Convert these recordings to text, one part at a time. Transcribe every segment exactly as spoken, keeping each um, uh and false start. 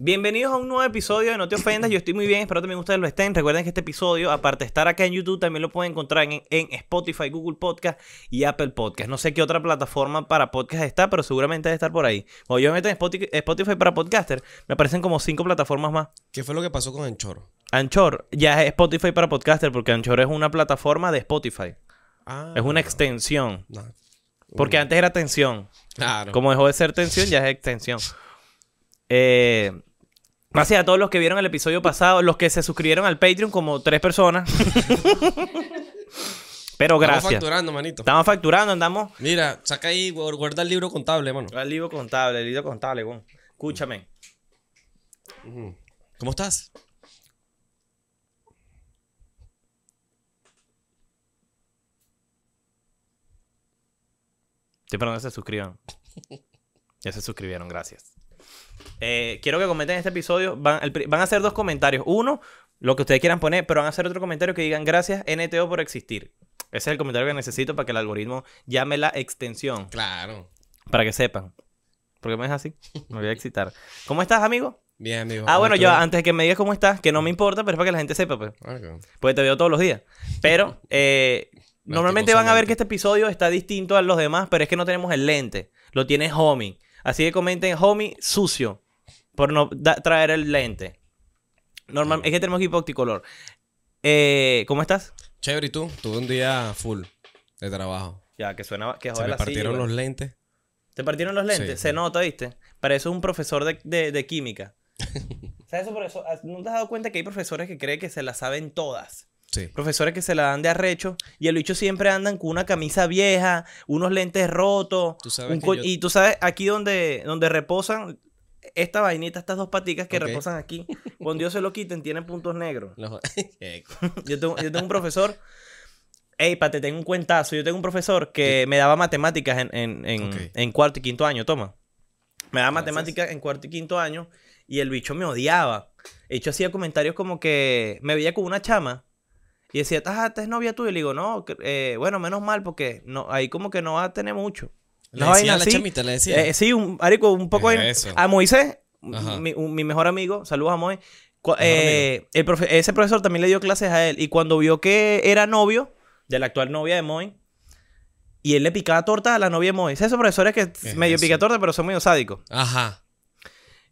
Bienvenidos a un nuevo episodio de No Te Ofendas. Yo estoy muy bien, espero también ustedes lo estén. Recuerden que este episodio, aparte de estar acá en YouTube, también lo pueden encontrar en, en Spotify, Google Podcast y Apple Podcast. No sé qué otra plataforma para podcast está, pero seguramente debe estar por ahí. O yo me meto en Spotify, Spotify para podcaster, me aparecen como cinco plataformas más. ¿Qué fue lo que pasó con Anchor? Anchor ya es Spotify para podcaster, porque Anchor es una plataforma de Spotify. Ah, es una extensión. No. No. Porque uh. antes era tensión. Claro. Como dejó de ser tensión, ya es extensión. Eh... Gracias a todos los que vieron el episodio pasado, los que se suscribieron al Patreon, como tres personas. Pero gracias. Estamos facturando, manito. Estamos facturando, andamos. Mira, saca ahí, guarda el libro contable, mano. El libro contable, el libro contable, güey. Escúchame. ¿Cómo estás? Sí, pero no se suscriban. Ya se suscribieron, gracias. Eh, quiero que comenten este episodio. Van, el, van a hacer dos comentarios. Uno, lo que ustedes quieran poner, pero van a hacer otro comentario que digan gracias N T O por existir. Ese es el comentario que necesito para que el algoritmo llame la extensión. Claro. Para que sepan. ¿Por qué me es así? Me voy a excitar. ¿Cómo estás, amigo? Bien, amigo. Ah, bueno, yo antes de que me digas cómo estás, que no me importa, pero es para que la gente sepa, pues. Okay. Porque te veo todos los días. Pero eh, normalmente van a ver que este episodio está distinto a los demás, pero es que no tenemos el lente. Lo tiene Homie. Así que comenten, homie, sucio, por no traer el lente. Normal, es que tenemos equipo octicolor. Eh, ¿Cómo estás? Chévere, ¿y tú? Tuve un día full de trabajo. Ya, que suena... Que joder, se me partieron silla, los lentes. ¿Te partieron los lentes? Sí, se sí. nota, ¿viste? Para eso es un profesor de, de, de química. ¿Sabes eso? Por eso, ¿no te has dado cuenta que hay profesores que creen que se las saben todas? Sí. Profesores que se la dan de arrecho y el bicho siempre andan con una camisa vieja, unos lentes rotos. ¿Tú sabes yo... Y tú sabes, aquí donde, donde reposan esta vainita, estas dos paticas que okay. reposan aquí, cuando Dios se lo quiten, tienen puntos negros. No. yo, tengo, yo tengo un profesor, ey, pa, te tengo un cuentazo. Yo tengo un profesor que ¿Qué? me daba matemáticas en, en, en, okay. en cuarto y quinto año, toma. Me daba matemáticas en cuarto y quinto año y el bicho me odiaba. De hecho, hacía comentarios como que me veía con una chama. Y decía, ah, esta es novia tuya. Y le digo, no, eh, bueno, menos mal, porque no, ahí como que no va a tener mucho. Le no, decía a la sí, chamita, le decía. Eh, sí, un, arico, un poco... En, a Moisés, mi, un, mi mejor amigo, saludos a Moisés. Eh, el profe, ese profesor también le dio clases a él. Y cuando vio que era novio de la actual novia de Moisés, y él le picaba torta a la novia de Moisés. Esos profesores que es medio eso? pica torta, pero son medio sádicos. Ajá.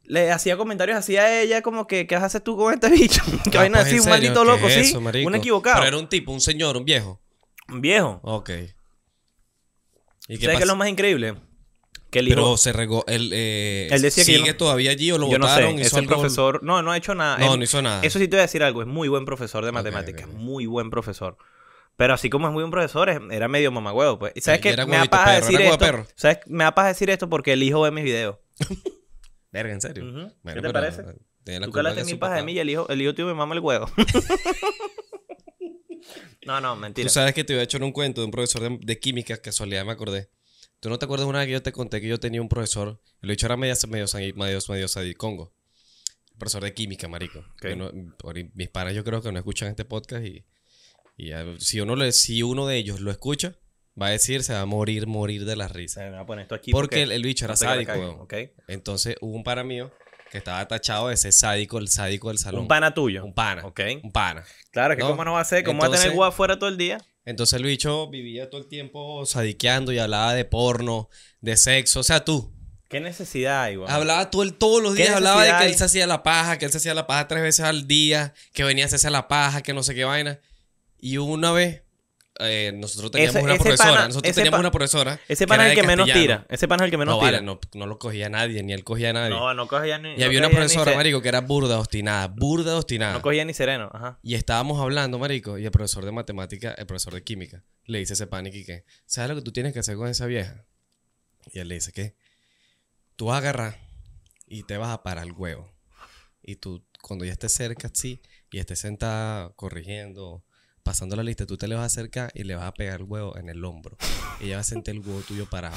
Le hacía comentarios así a ella, como que, ¿qué haces tú con este bicho? Que vaina así, un maldito loco, sí. Un equivocado. Pero era un tipo, un señor, un viejo. Un viejo. Ok. ¿Y qué es lo más increíble? Que el hijo. Pero se regó. Él, eh, él decía ¿sigue que no, todavía allí o lo yo botaron? No sé. Hizo es el profesor. No, no ha hecho nada. No, él, no hizo nada. Eso sí te voy a decir algo. Es muy buen profesor de matemáticas. Okay, okay. Muy buen profesor. Pero así como es muy buen profesor, era medio mamagüevo, pues. ¿Y sabes qué? Me da paja decir esto. ¿Sabes? Me da paja decir esto porque el hijo ve mis videos. Verga, en serio. Uh-huh. Bueno, ¿qué te parece? Tú calaste mi paja de mí y el hijo, el hijo tío me mama el huevo. No, no, mentira. Tú sabes que te iba a echar un cuento de un profesor de, de química, casualidad me acordé. ¿Tú no te acuerdas una vez que yo te conté que yo tenía un profesor? Lo he dicho ahora medio medio, medio, medio sadicongo. Profesor de química, marico. Okay. Uno, mis panas yo creo que no escuchan este podcast y, y a, si, uno le, si uno de ellos lo escucha, va a decir, se va a morir, morir de la risa. Me voy a poner esto aquí porque, porque el, el bicho era no sádico. Caigan, okay. Entonces hubo un pana mío que estaba tachado de ese sádico, el sádico del salón. ¿Un pana tuyo? Un pana. Okay. Un pana. Claro, que ¿no? ¿Cómo no va a ser? ¿Cómo entonces, va a tener guau afuera todo el día? Entonces el bicho vivía todo el tiempo sadiqueando y hablaba de porno, de sexo. O sea, tú. ¿Qué necesidad hay, güey? Hablaba tú el, todos los días, hablaba de que hay? él se hacía la paja, que él se hacía la paja tres veces al día, que venía a hacerse la paja, que no sé qué vaina. Y una vez... Eh, nosotros teníamos ese, una ese profesora pana, Nosotros teníamos una profesora Ese pana es el que castellano. menos tira Ese pana es el que menos no, tira vale, no, no lo cogía nadie, ni él cogía a nadie. No, no cogía ni... Y no había una profesora, marico, que era burda, obstinada. Burda, obstinada No cogía ni sereno. Ajá. Y estábamos hablando, marico, y el profesor de matemática, el profesor de química, le dice a ese pana, que ¿sabes lo que tú tienes que hacer con esa vieja? Y él le dice, ¿qué? Tú vas a agarrar y te vas a parar el huevo. Y tú, cuando ya estés cerca, sí, y estés sentada corrigiendo, pasando la lista, tú te le vas a acercar y le vas a pegar el huevo en el hombro. Y ella va a sentir el huevo tuyo parado.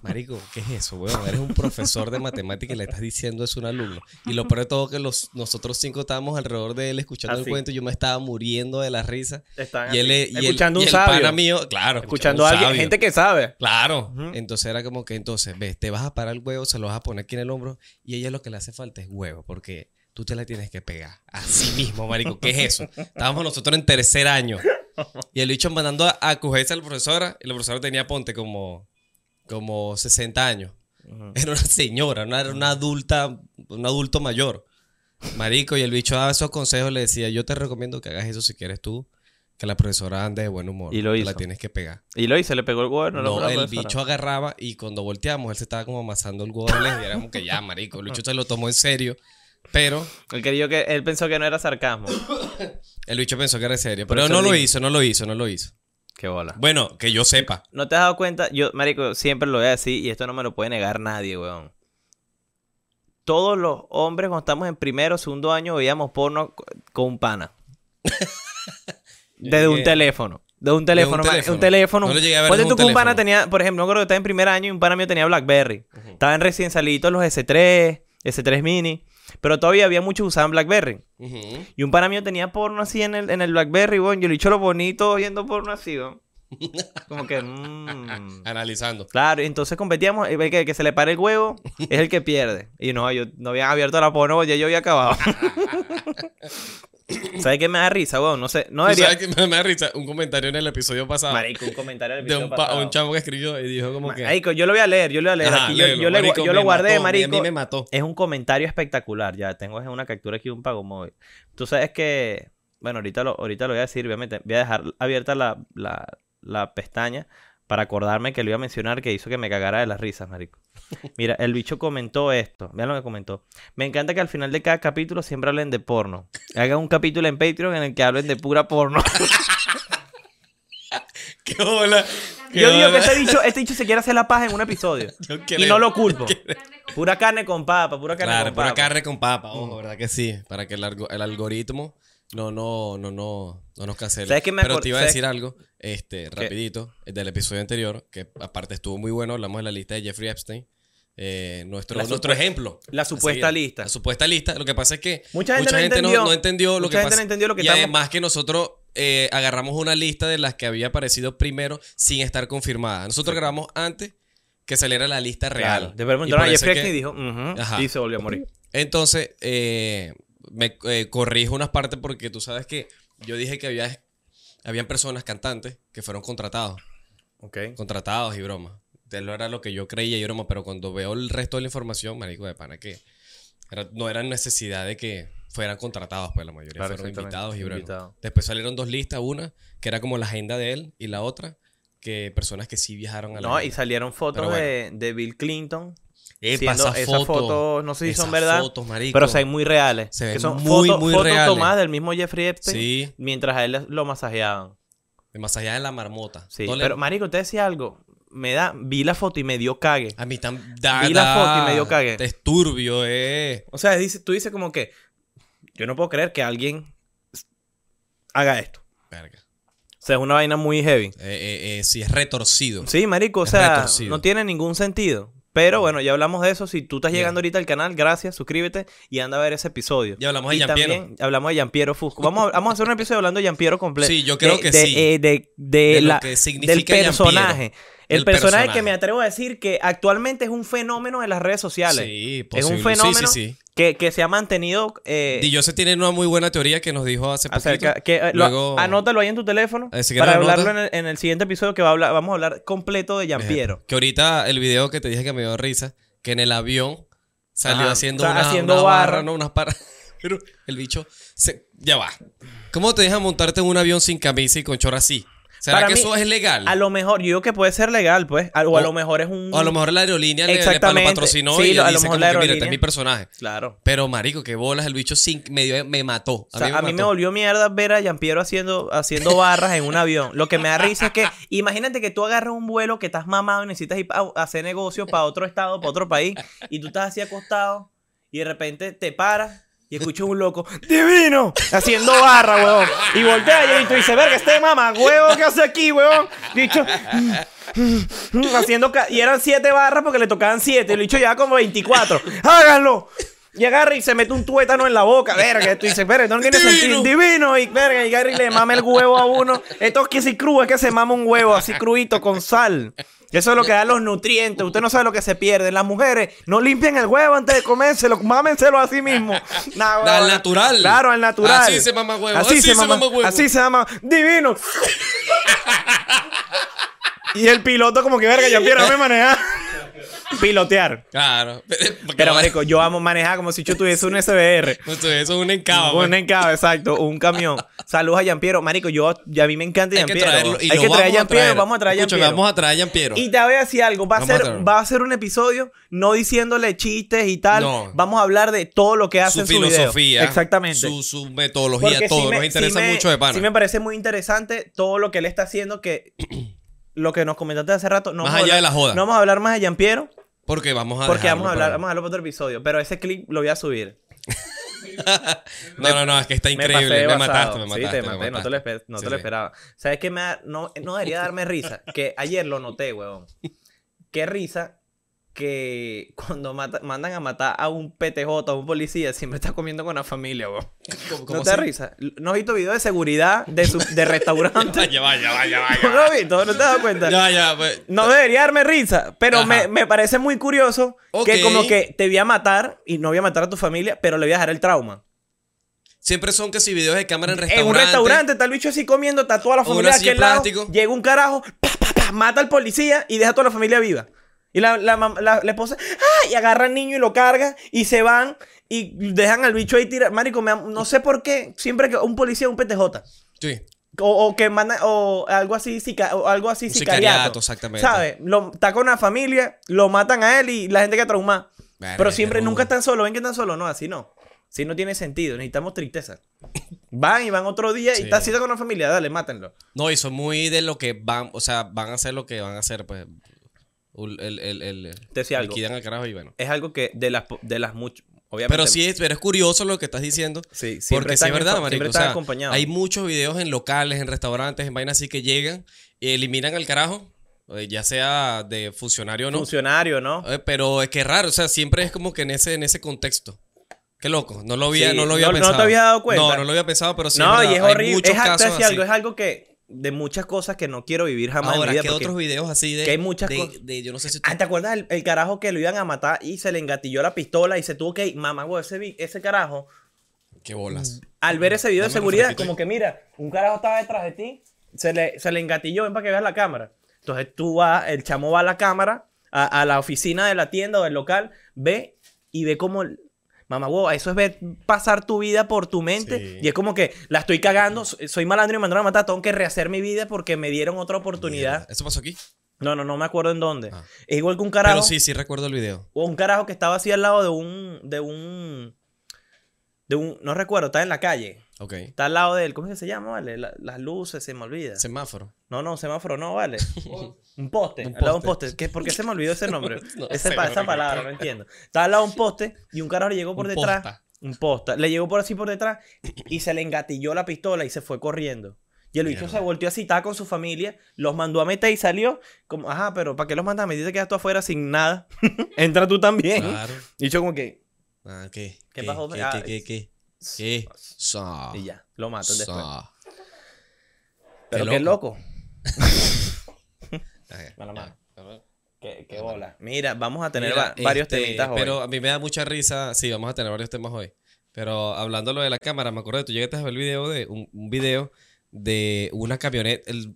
Marico, ¿qué es eso, huevón? Eres un profesor de matemáticas y le estás diciendo eso a un alumno. Y lo peor de todo es que los, nosotros cinco estábamos alrededor de él escuchando así el cuento. Yo me estaba muriendo de la risa. Están y él, y escuchando él, un y sabio. El pana mío, claro. Escuchando a alguien, sabio. Gente que sabe. Claro. Uh-huh. Entonces era como que, entonces, ves, te vas a parar el huevo, se lo vas a poner aquí en el hombro. Y ella lo que le hace falta es huevo, porque... tú te la tienes que pegar. Así mismo, marico. ¿Qué es eso? Estábamos nosotros en tercer año. Y el bicho mandando a, a cogerse a la profesora. Y la profesora tenía, ponte, como, como sesenta años. Uh-huh. Era una señora. Era una, una adulta, un adulto mayor. Marico. Y el bicho daba esos consejos. Le decía, yo te recomiendo que hagas eso si quieres tú. Que la profesora ande de buen humor. Y lo hizo. Te la tienes que pegar. Y lo hizo. Le pegó el huevo. No, no el bicho agarraba. Y cuando volteamos, él se estaba como amasando el huevo. Y era como que ya, marico. El bicho se lo tomó en serio. Pero... el querido que él pensó que no era sarcasmo. El bicho pensó que era serio. Pero no lo hizo, no lo hizo, no lo hizo. Qué bola. Bueno, que yo sepa. ¿No te has dado cuenta? Yo, marico, siempre lo voy a decir y esto no me lo puede negar nadie, weón. Todos los hombres cuando estamos en primero o segundo año veíamos porno con un pana. Desde un teléfono. De un teléfono. De un teléfono. Un teléfono. No lo llegué a ver en un teléfono. Un pana tenía, por ejemplo, yo creo que estaba en primer año y un pana mío tenía BlackBerry. Uh-huh. Estaban recién salidos los ese tres, ese tres mini. Pero todavía había muchos que usaban BlackBerry. Uh-huh. Y un pana mío tenía porno así en el, en el BlackBerry, weón. Yo le he dicho lo bonito viendo porno así, weón. Como que... Mmm. Analizando. Claro, entonces competíamos. El que, el que se le pare el huevo es el que pierde. Y no, yo no había abierto la porno, ya yo había acabado. ¿Sabes qué me da risa, weón? No sé, no debería... ¿Sabes qué me da risa? Un comentario en el episodio pasado. Marico, un comentario en el episodio de un pasado. un chavo que escribió y dijo como que... Marico, yo lo voy a leer, yo lo voy a leer. Ajá, aquí, léelo, yo, yo, marico, le, yo lo guardé, mató, marico. A mí me mató. Es un comentario espectacular, ya. Tengo una captura aquí de un pago móvil. Tú sabes que... Bueno, ahorita lo, ahorita lo voy a decir, obviamente. Voy a dejar abierta la, la, la pestaña para acordarme que lo iba a mencionar, que hizo que me cagara de las risas, marico. Mira, el bicho comentó esto. Vean lo que comentó. Me encanta que al final de cada capítulo siempre hablen de porno. Hagan un capítulo en Patreon en el que hablen de pura porno. ¡Qué bola! Qué Yo bola. digo que este bicho, este bicho se quiere hacer la paja en un episodio. Y no lo culpo. Pura carne con papa, pura carne claro, con pura papa. Pura carne con papa, ojo, ¿verdad que sí? Para que el, alg el algoritmo no, no, no, no, no nos cancele. ¿Sabes que me Pero te iba a decir algo, este, rapidito, ¿Qué? del episodio anterior, que aparte estuvo muy bueno, hablamos de la lista de Jeffrey Epstein. Eh, nuestro, nuestro ejemplo. La supuesta lista. La supuesta lista. Lo que pasa es que mucha gente, mucha no, gente entendió, no, no entendió lo mucha que gente pasa. No entendió lo que y estamos... además que nosotros eh, agarramos una lista de las que había aparecido primero sin estar confirmada. Nosotros grabamos antes que saliera la lista real. Claro. De preguntar a Jeffrey Epstein y dijo, uh -huh, y se volvió a morir. Entonces, eh, me eh, corrijo unas partes porque tú sabes que yo dije que había habían personas, cantantes, que fueron contratados. Okay. Contratados y bromas. Lo era lo que yo creía y broma, pero cuando veo el resto de la información, marico, de pana que era, no era necesidad de que fueran contratados, pues la mayoría claro, fueron invitados y broma. Invitado. Después salieron dos listas, una que era como la agenda de él y la otra que personas que sí viajaron a la No, agenda. Y salieron fotos bueno. de, de Bill Clinton. Epa, esas fotos, foto, no sé si son verdad, fotos, pero se ven muy reales. Se ven que son muy, foto, muy fotos reales. Fotos tomadas del mismo Jeffrey Epstein sí. mientras a él lo masajeaban. Me masajeaban la marmota. Sí, no le... pero marico, te decía algo. Me da, vi la foto y me dio cague. A mí también. Vi la foto y me dio cague. Es turbio, eh. O sea, dice, tú dices como que yo no puedo creer que alguien haga esto. Verga. O sea, es una vaina muy heavy. Eh, eh, eh, sí, es retorcido. Sí, marico, o es sea, retorcido. No tiene ningún sentido. Pero bueno, ya hablamos de eso. Si tú estás llegando Bien. ahorita al canal, gracias, suscríbete y anda a ver ese episodio. Ya hablamos y de Giampiero. Hablamos de Giampiero Fusco. Vamos a, vamos a hacer un episodio hablando de Giampiero completo. Sí, yo creo de, que de, sí. De, de, de, de la, lo que significa del personaje. Giampiero. El, el personaje, personaje que me atrevo a decir que actualmente es un fenómeno de las redes sociales. Sí, posible. Es un fenómeno sí, sí, sí. Que, que se ha mantenido... Eh, y yo sé tiene una muy buena teoría que nos dijo hace acerca, poquito. Que, Luego, lo, anótalo ahí en tu teléfono si para hablarlo en el, en el siguiente episodio que va a hablar, vamos a hablar completo de Giampiero. Que ahorita el video que te dije que me dio risa, que en el avión salió ah, haciendo, o sea, una, haciendo una barra, barra, no unas barras. Pero el bicho... Se, ya va. ¿Cómo te deja montarte en un avión sin camisa y con chor así? ¿Será Para que mí, eso es legal? A lo mejor, yo digo que puede ser legal, pues. O, o a lo mejor es un... O a lo mejor la aerolínea le, le lo patrocinó sí, y lo, a dice lo mejor como la aerolínea. Que, mira, este es mi personaje. Claro. Pero, marico, qué bolas, el bicho sin, me, me mató. A, o sea, mí, me a mató. mí me volvió mierda ver a Giampiero haciendo, haciendo barras en un avión. Lo que me da risa es que... Imagínate que tú agarras un vuelo que estás mamado y necesitas ir a hacer negocios para otro estado, para otro país. Y tú estás así acostado y de repente te paras Y escuchó un loco, ¡divino! Haciendo barra, huevón. Y voltea y dice, verga, este mamá, huevón, ¿qué hace aquí, huevón? Dicho, haciendo... Ca y eran siete barras porque le tocaban siete. El dicho ya como veinticuatro. ¡Háganlo! Y agarra y se mete un tuétano en la boca, verga. Y tú dices, verga, esto no tiene sentido. ¡Divino! Y verga, y Gary le mama el huevo a uno. Esto es que si crudo es que se mama un huevo así crudito con sal. Eso es lo que da los nutrientes. Usted no sabe lo que se pierde. Las mujeres no limpian el huevo antes de comérselo. Mámenselo a sí mismo. Nah, nah, al natural. Claro, al natural. Así se mama huevo. Así, así se, se mama, mama huevo. Así se mama. ¡Divino! Y el piloto como que, verga, Giampiero, no me maneja. Pilotear. Claro. Pero, marico, yo amo manejar como si yo tuviese un S B R. Pues eso es un encabo. Un encabo, exacto. Un camión. Saludos a Giampiero. Marico, yo, a mí me encanta Giampiero. Hay que traer a Giampiero. Vamos a traer a Giampiero. Vamos a traer a Giampiero. Y te voy a decir algo. Va a, ser, a va a ser un episodio no diciéndole chistes y tal. No. Vamos a hablar de todo lo que hace su en su filosofía. Video. Exactamente. Su, su metodología, porque todo. Sí me, Nos interesa sí me, mucho de pana. Sí me parece muy interesante todo lo que él está haciendo que... Lo que nos comentaste hace rato, no más allá hablar, de la joda. No vamos a hablar más de Giampiero. Porque vamos a Porque vamos a hablar, para... vamos a hablar para otro episodio. Pero ese clip lo voy a subir. no, no, no, es que está increíble. Me, me mataste, me mataste. Sí, te maté, mataste. No te lo, esper no sí, te lo sí. esperaba. ¿Sabes qué? Me da, no, no debería darme risa. Que ayer lo noté, huevón. Qué risa que cuando mata, mandan a matar a un P T J, a un policía, siempre está comiendo con la familia, huevón. ¿No te da risa? ¿No has visto video de seguridad de, su, de restaurante? Ya va, ya va, ya va, ya va. ¿No lo has visto? ¿No te das cuenta? Ya, ya, pues. No debería darme risa, pero me, me parece muy curioso okay. que como que te voy a matar y no voy a matar a tu familia, pero le voy a dejar el trauma. Siempre son que si videos de cámara en restaurantes. En un restaurante está el bicho así comiendo, está toda la familia de aquel lado, llega un carajo, pa, pa, pa, mata al policía y deja a toda la familia viva. Y la, la, la, la esposa... ¡Ah! Y agarra al niño y lo carga. Y se van. Y dejan al bicho ahí tirar. Marico, me, no sé por qué. Siempre que un policía, un P T J. Sí. O, o que manda... O algo así, sica, o algo así sicariato. Sicariato, exactamente. ¿Sabes? Está con la familia. Lo matan a él y la gente queda traumada. Vale, pero siempre... Nunca están solos. ¿Ven que están solos? No, así no. Así no tiene sentido. Necesitamos tristeza. Van y van otro día. Sí. Y está cita con la familia. Dale, mátenlo. No, y son muy de lo que van... O sea, van a hacer lo que van a hacer, pues... El, el, el, el liquidan al carajo y bueno. Es algo que de las, de las muchas... Pero sí, es, pero es curioso lo que estás diciendo. Sí, porque sí es verdad, marico. O sea, hay muchos videos en locales, en restaurantes, en vainas así que llegan y eliminan al carajo. Ya sea de funcionario o no. Funcionario, ¿no? Eh, pero es que es raro. O sea, siempre es como que en ese, en ese contexto. Qué loco. No lo había, sí, no lo había no, pensado. No te había dado cuenta. No, no lo había pensado, pero sí no, es, y es horrible. Muchos es, casos así. Algo, es algo que... De muchas cosas que no quiero vivir jamás. Ahora, en vida ¿qué otros videos así de...? Que hay muchas cosas... Yo no sé si... Tú... Ah, ¿te acuerdas el, el carajo que lo iban a matar y se le engatilló la pistola y se tuvo que ir? Mamá, güey, ese, ese carajo... Qué bolas. Al ver ese video Dame de seguridad, como que mira, un carajo estaba detrás de ti, se le, se le engatilló, ven para que veas la cámara. Entonces tú vas, el chamo va a la cámara, a, a la oficina de la tienda o del local, ve y ve como... Mamá, wow, eso es ver pasar tu vida por tu mente. Sí. Y es como que la estoy cagando, soy malandro y me mandaron a matar, tengo que rehacer mi vida porque me dieron otra oportunidad. Mira, ¿eso pasó aquí? No, no, no me acuerdo en dónde. Ah. Es igual que un carajo... Pero sí, sí recuerdo el video. O un carajo que estaba así al lado de un... De un... De un no recuerdo, estaba en la calle. Ok. Está al lado de él. ¿Cómo es que se llama, vale? La, las luces, se me olvida. Semáforo. No, no, semáforo no, vale. Un poste. Un al lado de un poste. ¿Qué, ¿Por qué se me olvidó ese nombre? no ese, sé, pa esa palabra, no entiendo. Estaba al lado de un poste y un carajo le llegó por un detrás. Posta. Un posta. Le llegó por así por detrás y se le engatilló la pistola y se fue corriendo. Y el bicho se volteó así, estaba con su familia, los mandó a meter y salió. Como, ajá, pero ¿para qué los mandas a meter? Te quedas tú afuera sin nada. Entra tú también. Claro. Y yo como que... Ah, ¿qué? ¿Qué, ¿Qué pasó? ¿Qué? Ah, ¿Qué? ¿Qué? ¿Qué? So, y ya, lo matan so. después. Pero qué loco. Qué loco. Mala mano. Qué, qué bola. Mira, vamos a tener Mira, varios este, temitas hoy. Pero a mí me da mucha risa. Sí, vamos a tener varios temas hoy. Pero hablando de lo de la cámara, me acuerdo que tú llegaste a ver el video de un, un video de una camioneta. El...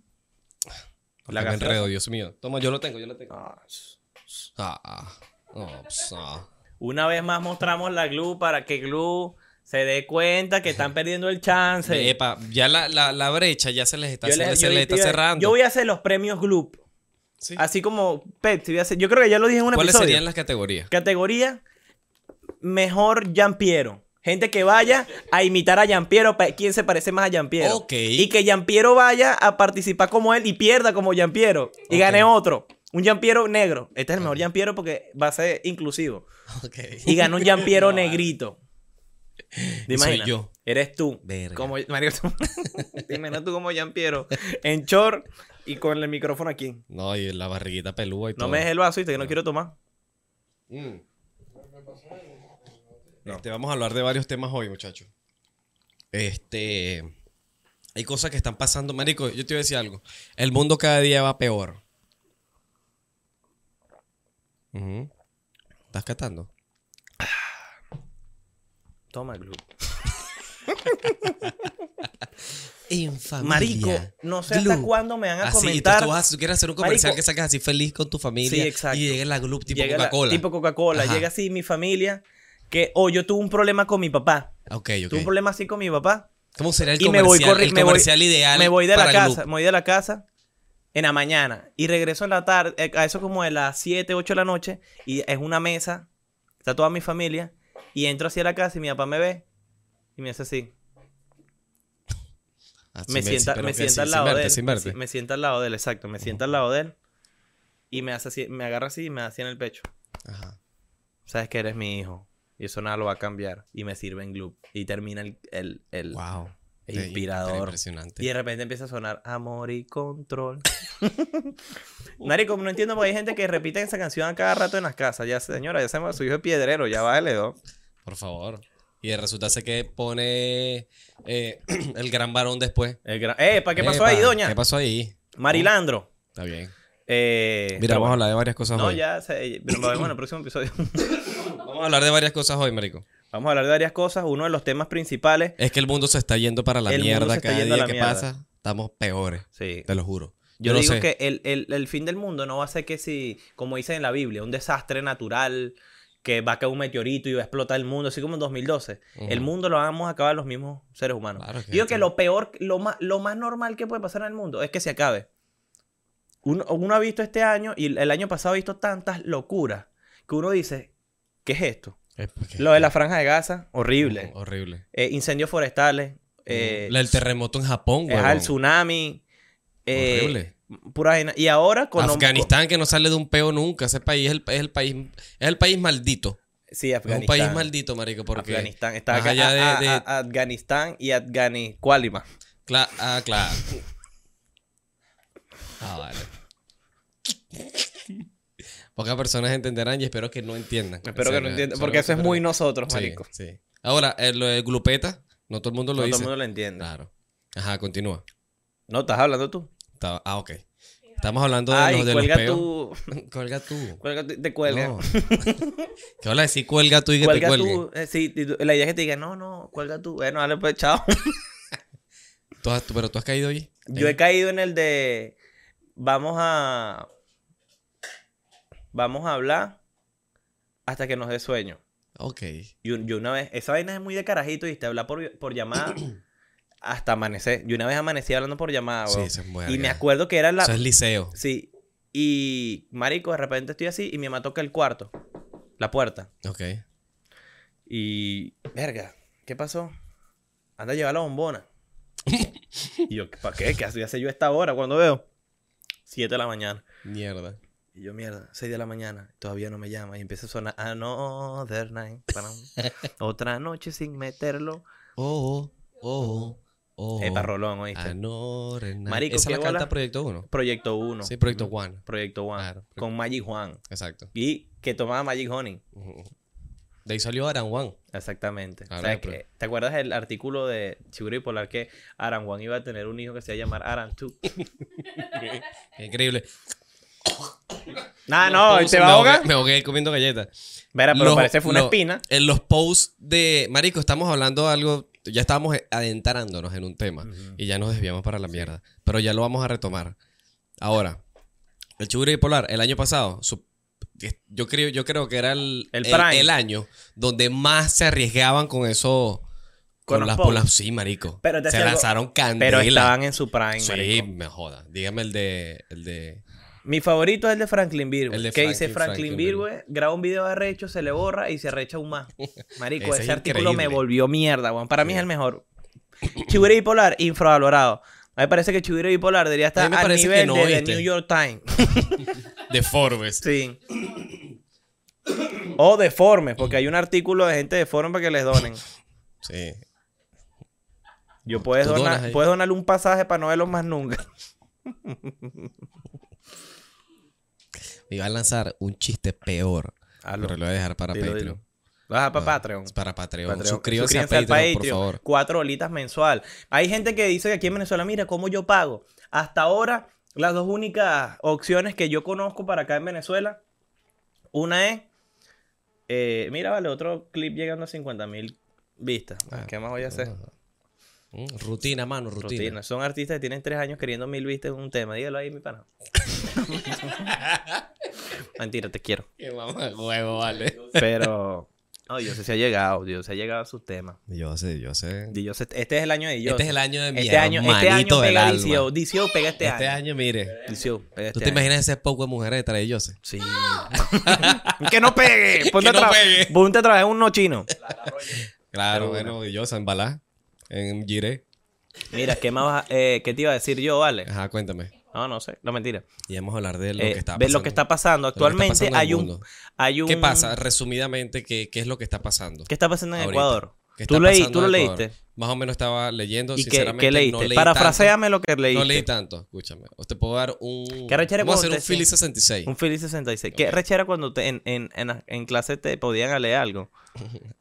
La me enredo, Dios mío. Toma, yo lo tengo, yo lo tengo. Ah, ah, oh, ah. Una vez más mostramos la Glue para que Glue se dé cuenta que están perdiendo el chance. Epa, ya la, la, la brecha ya se les está, yo se les, se les está yo, cerrando. Yo voy a hacer los premios Glue. Sí. Así como Pepsi. Voy a hacer, yo creo que ya lo dije en un episodio. ¿Cuáles serían las categorías? Categoría mejor Giampiero. Gente que vaya a imitar a Giampiero. ¿Quién se parece más a Giampiero? Okay. Y que Giampiero vaya a participar como él y pierda como Giampiero. Y okay. gane otro. Un Giampiero negro. Este es el mejor Giampiero porque va a ser inclusivo. Okay. Y ganó un Giampiero no, negrito. Soy yo. Eres tú. Verga. Como Mario, tú. Imagina tú como Giampiero. En short y con el micrófono aquí. No, y la barriguita pelúa y todo. No me dejes el vaso, y te que no quiero tomar. Mm. No. Este, vamos a hablar de varios temas hoy, muchachos. Este... Hay cosas que están pasando, marico. Yo te iba a decir algo. El mundo cada día va peor. Uh-huh. ¿Estás catando? Toma, glue. En familia. Marico, no sé glue. Hasta cuándo me van a así, comentar. Tú, tú, tú quieres hacer un comercial, marico, que sacas así feliz con tu familia. Sí, exacto. Y llega la glue tipo Coca-Cola. Tipo Coca-Cola. Llega así mi familia. Que, oh, yo tuve un problema con mi papá. Ok, ok. Tuve un problema así con mi papá. ¿Cómo será el comercial, me voy, el comercial me voy, ideal? Me voy de la casa, me voy de la casa en la mañana y regreso en la tarde, a eso como de las siete, ocho de la noche, y es una mesa, está toda mi familia, y entro hacia la casa y mi papá me ve y me hace así. Así me sienta, me sienta al lado de él. Sí, me sienta al lado de él, exacto, me sienta al lado de él y me hace así, me agarra así y me da así en el pecho. Ajá. Sabes que eres mi hijo. Y eso nada lo va a cambiar. Y me sirve en glue. Y termina el... el, el wow. El inspirador. Impresionante. Y de repente empieza a sonar amor y control. Marico, no entiendo porque hay gente que repite esa canción a cada rato en las casas. Ya, señora, ya sabemos, su hijo es piedrero. Ya bájale dos. Por favor. Y resulta ser que pone... Eh, el gran varón después. El gran... Eh, ¿para qué pasó Epa, ahí, doña? ¿Qué pasó ahí? Marilandro. Oh, está bien. Eh, Mira, vamos a hablar de varias cosas no, hoy. No, ya... Se... Pero vamos en el próximo episodio. Vamos a hablar de varias cosas hoy, marico. Vamos a hablar de varias cosas. Uno de los temas principales... Es que el mundo se está yendo para la mierda. Cada día que pasa, estamos peores. Sí. Te lo juro. Yo digo que el, el, el fin del mundo no va a ser que si... Como dice en la Biblia, un desastre natural... Que va a caer un meteorito y va a explotar el mundo. Así como en dos mil doce. Uh-huh. El mundo lo vamos a acabar los mismos seres humanos. Claro que digo que lo peor... Lo más, lo más normal que puede pasar en el mundo es que se acabe. Uno, uno ha visto este año... Y el año pasado ha visto tantas locuras. Que uno dice... ¿Qué es esto? Es porque, Lo de la Franja de Gaza, horrible. Uh, horrible. Eh, incendios forestales. Eh, el terremoto en Japón, güey. El tsunami. Eh, horrible. Pura, y ahora con... Afganistán, con, que no sale de un peo nunca. Ese país es el, es el, país, es el país maldito. Sí, Afganistán. Es un país maldito, marico, porque... Afganistán. Está acá, allá de, a, de... A, Afganistán y Afganicualima. Cla ah, claro. Ah, vale. Pocas personas entenderán y espero que no entiendan. Espero o sea, que no entiendan, porque eso es muy nosotros, marico. Sí, sí. Ahora, lo de glupeta, no todo el mundo lo no dice. No todo el mundo lo entiende. Claro. Ajá, continúa. No, estás hablando tú. Está, ah, ok. Estamos hablando de, Ay, los, de los peos. Tú. Cuelga tú. Cuelga tú. Te cuelga. No. ¿Qué habla de decir cuelga tú y que cuelga te cuelgue? Cuelga tú. Eh, sí, la idea es que te diga, no, no, cuelga tú. Bueno, dale pues, chao. ¿Tú has, tú, ¿Pero tú has caído allí? Yo he caído en el de... Vamos a... Vamos a hablar hasta que nos dé sueño. Ok. Y, un, y una vez... Esa vaina es muy de carajito y te habla por, por llamada hasta amanecer. Yo una vez amanecí hablando por llamada, güey. Sí, eso es muy Y arga. Me acuerdo que era la... Eso es liceo. Sí. Y, marico, de repente estoy así y mi mamá toca el cuarto. La puerta. Ok. Y... Verga. ¿Qué pasó? Anda a llevar la bombona. Y yo, ¿para qué? ¿Qué hace yo esta hora cuando veo? Siete de la mañana. Mierda. Y yo, mierda, seis de la mañana, todavía no me llama. Y empieza a sonar Another Night. Otra noche sin meterlo. Oh, oh, oh. Epa, Rolón, ¿oíste? Another Night. Marico, esa la canta Proyecto Uno. Proyecto Uno. Sí, Proyecto One. Proyecto One. Claro, proyecto. Con Magic Juan. Exacto. Y que tomaba Magic Honey. Uh-huh. De ahí salió Aran Juan. Exactamente. Claro, o sea, que, ¿te acuerdas del artículo de Chigüire Bipolar que Aran Juan iba a tener un hijo que se iba a llamar Aran dos? Increíble. Nah, no, posts, ¿te va a ahogar? Me ahogué comiendo galletas. Mira, pero los, parece que fue una los, espina. En los posts de... Marico, estamos hablando de algo... Ya estábamos adentrándonos en un tema. Uh-huh. Y ya nos desviamos para la mierda. Pero ya lo vamos a retomar. Ahora, el Chigüire Bipolar, el año pasado... Su, yo, creo, yo creo que era el, el, el, el año donde más se arriesgaban con eso... Con, con las polas, sí, marico. Pero se lanzaron candela. Pero estaban en su prime, sí, marico. Sí, me joda. Dígame el de... El de Mi favorito es el de Franklin Virgüe. Que dice Franklin Virgüe, graba un video de arrecho, se le borra y se arrecha aún más. Marico, ese, ese artículo me volvió mierda, weón. Para mí es el mejor. Chigüire Bipolar, infravalorado. A mí me parece que Chigüire Bipolar debería estar al nivel no, de, de New York Times. De Forbes. Sí. O de Forbes, porque hay un artículo de gente de Forbes para que les donen. Sí. Yo puedes donar, puedes donarle un pasaje para no verlo más nunca. Me iba a lanzar un chiste peor. Halo. Pero lo voy a dejar para dilo, Patreon. Lo vas a dejar para Patreon. Para Patreon. Patreon. Suscríbanse, Suscríbanse a Patreon, Patreon, por favor. Cuatro horitas mensual. Hay gente que dice que aquí en Venezuela, mira, ¿cómo yo pago? Hasta ahora, las dos únicas opciones que yo conozco para acá en Venezuela, una es... Eh, mira, vale, otro clip llegando a cincuenta mil vistas. Ah, ¿qué más voy a hacer? Uh, uh, rutina, mano, rutina. rutina. Son artistas que tienen tres años queriendo mil vistas en un tema. Dígalo ahí, mi pana. Mentira, te quiero. Qué mamá huevo, vale. Pero... No, Dios se ha llegado. Dios se ha llegado a sus temas. Dios sé, yo sé. Dios, este es el año de Dios. Este es el año de mi este año, este año pega Dicio. Dicio pega este, este año. Este año, mire. Dicio pega este ¿Tú te año. imaginas ese poco de mujeres detrás de Dios? Sí. ¡Que no pegue! Ponte, que no pegue. Ponte a traer un no chino. Claro, pero bueno. Dios, en Balá. En Giré. Mira, ¿qué más vas a, eh, ¿qué te iba a decir yo, vale? Ajá, cuéntame. No, no sé. No, mentira. Y vamos a hablar de lo eh, que está pasando. De lo que está pasando. Actualmente está pasando hay, un, hay un... ¿Qué pasa? Resumidamente, ¿qué, qué es lo que está pasando? ¿Qué está pasando en ahorita? Ecuador? ¿Qué está ¿Tú, leí, pasando ¿Tú lo Ecuador? leíste? Más o menos estaba leyendo. ¿Y sinceramente, qué, qué leíste? No leí Parafraseame lo que leíste. No leí tanto. Escúchame. Os te puedo dar un... ¿Qué rechera vamos a hacer un Philly sesenta y seis. Un Philly sesenta y seis. Okay. ¿Qué rechera cuando te, en, en, en, en clase te podían leer algo?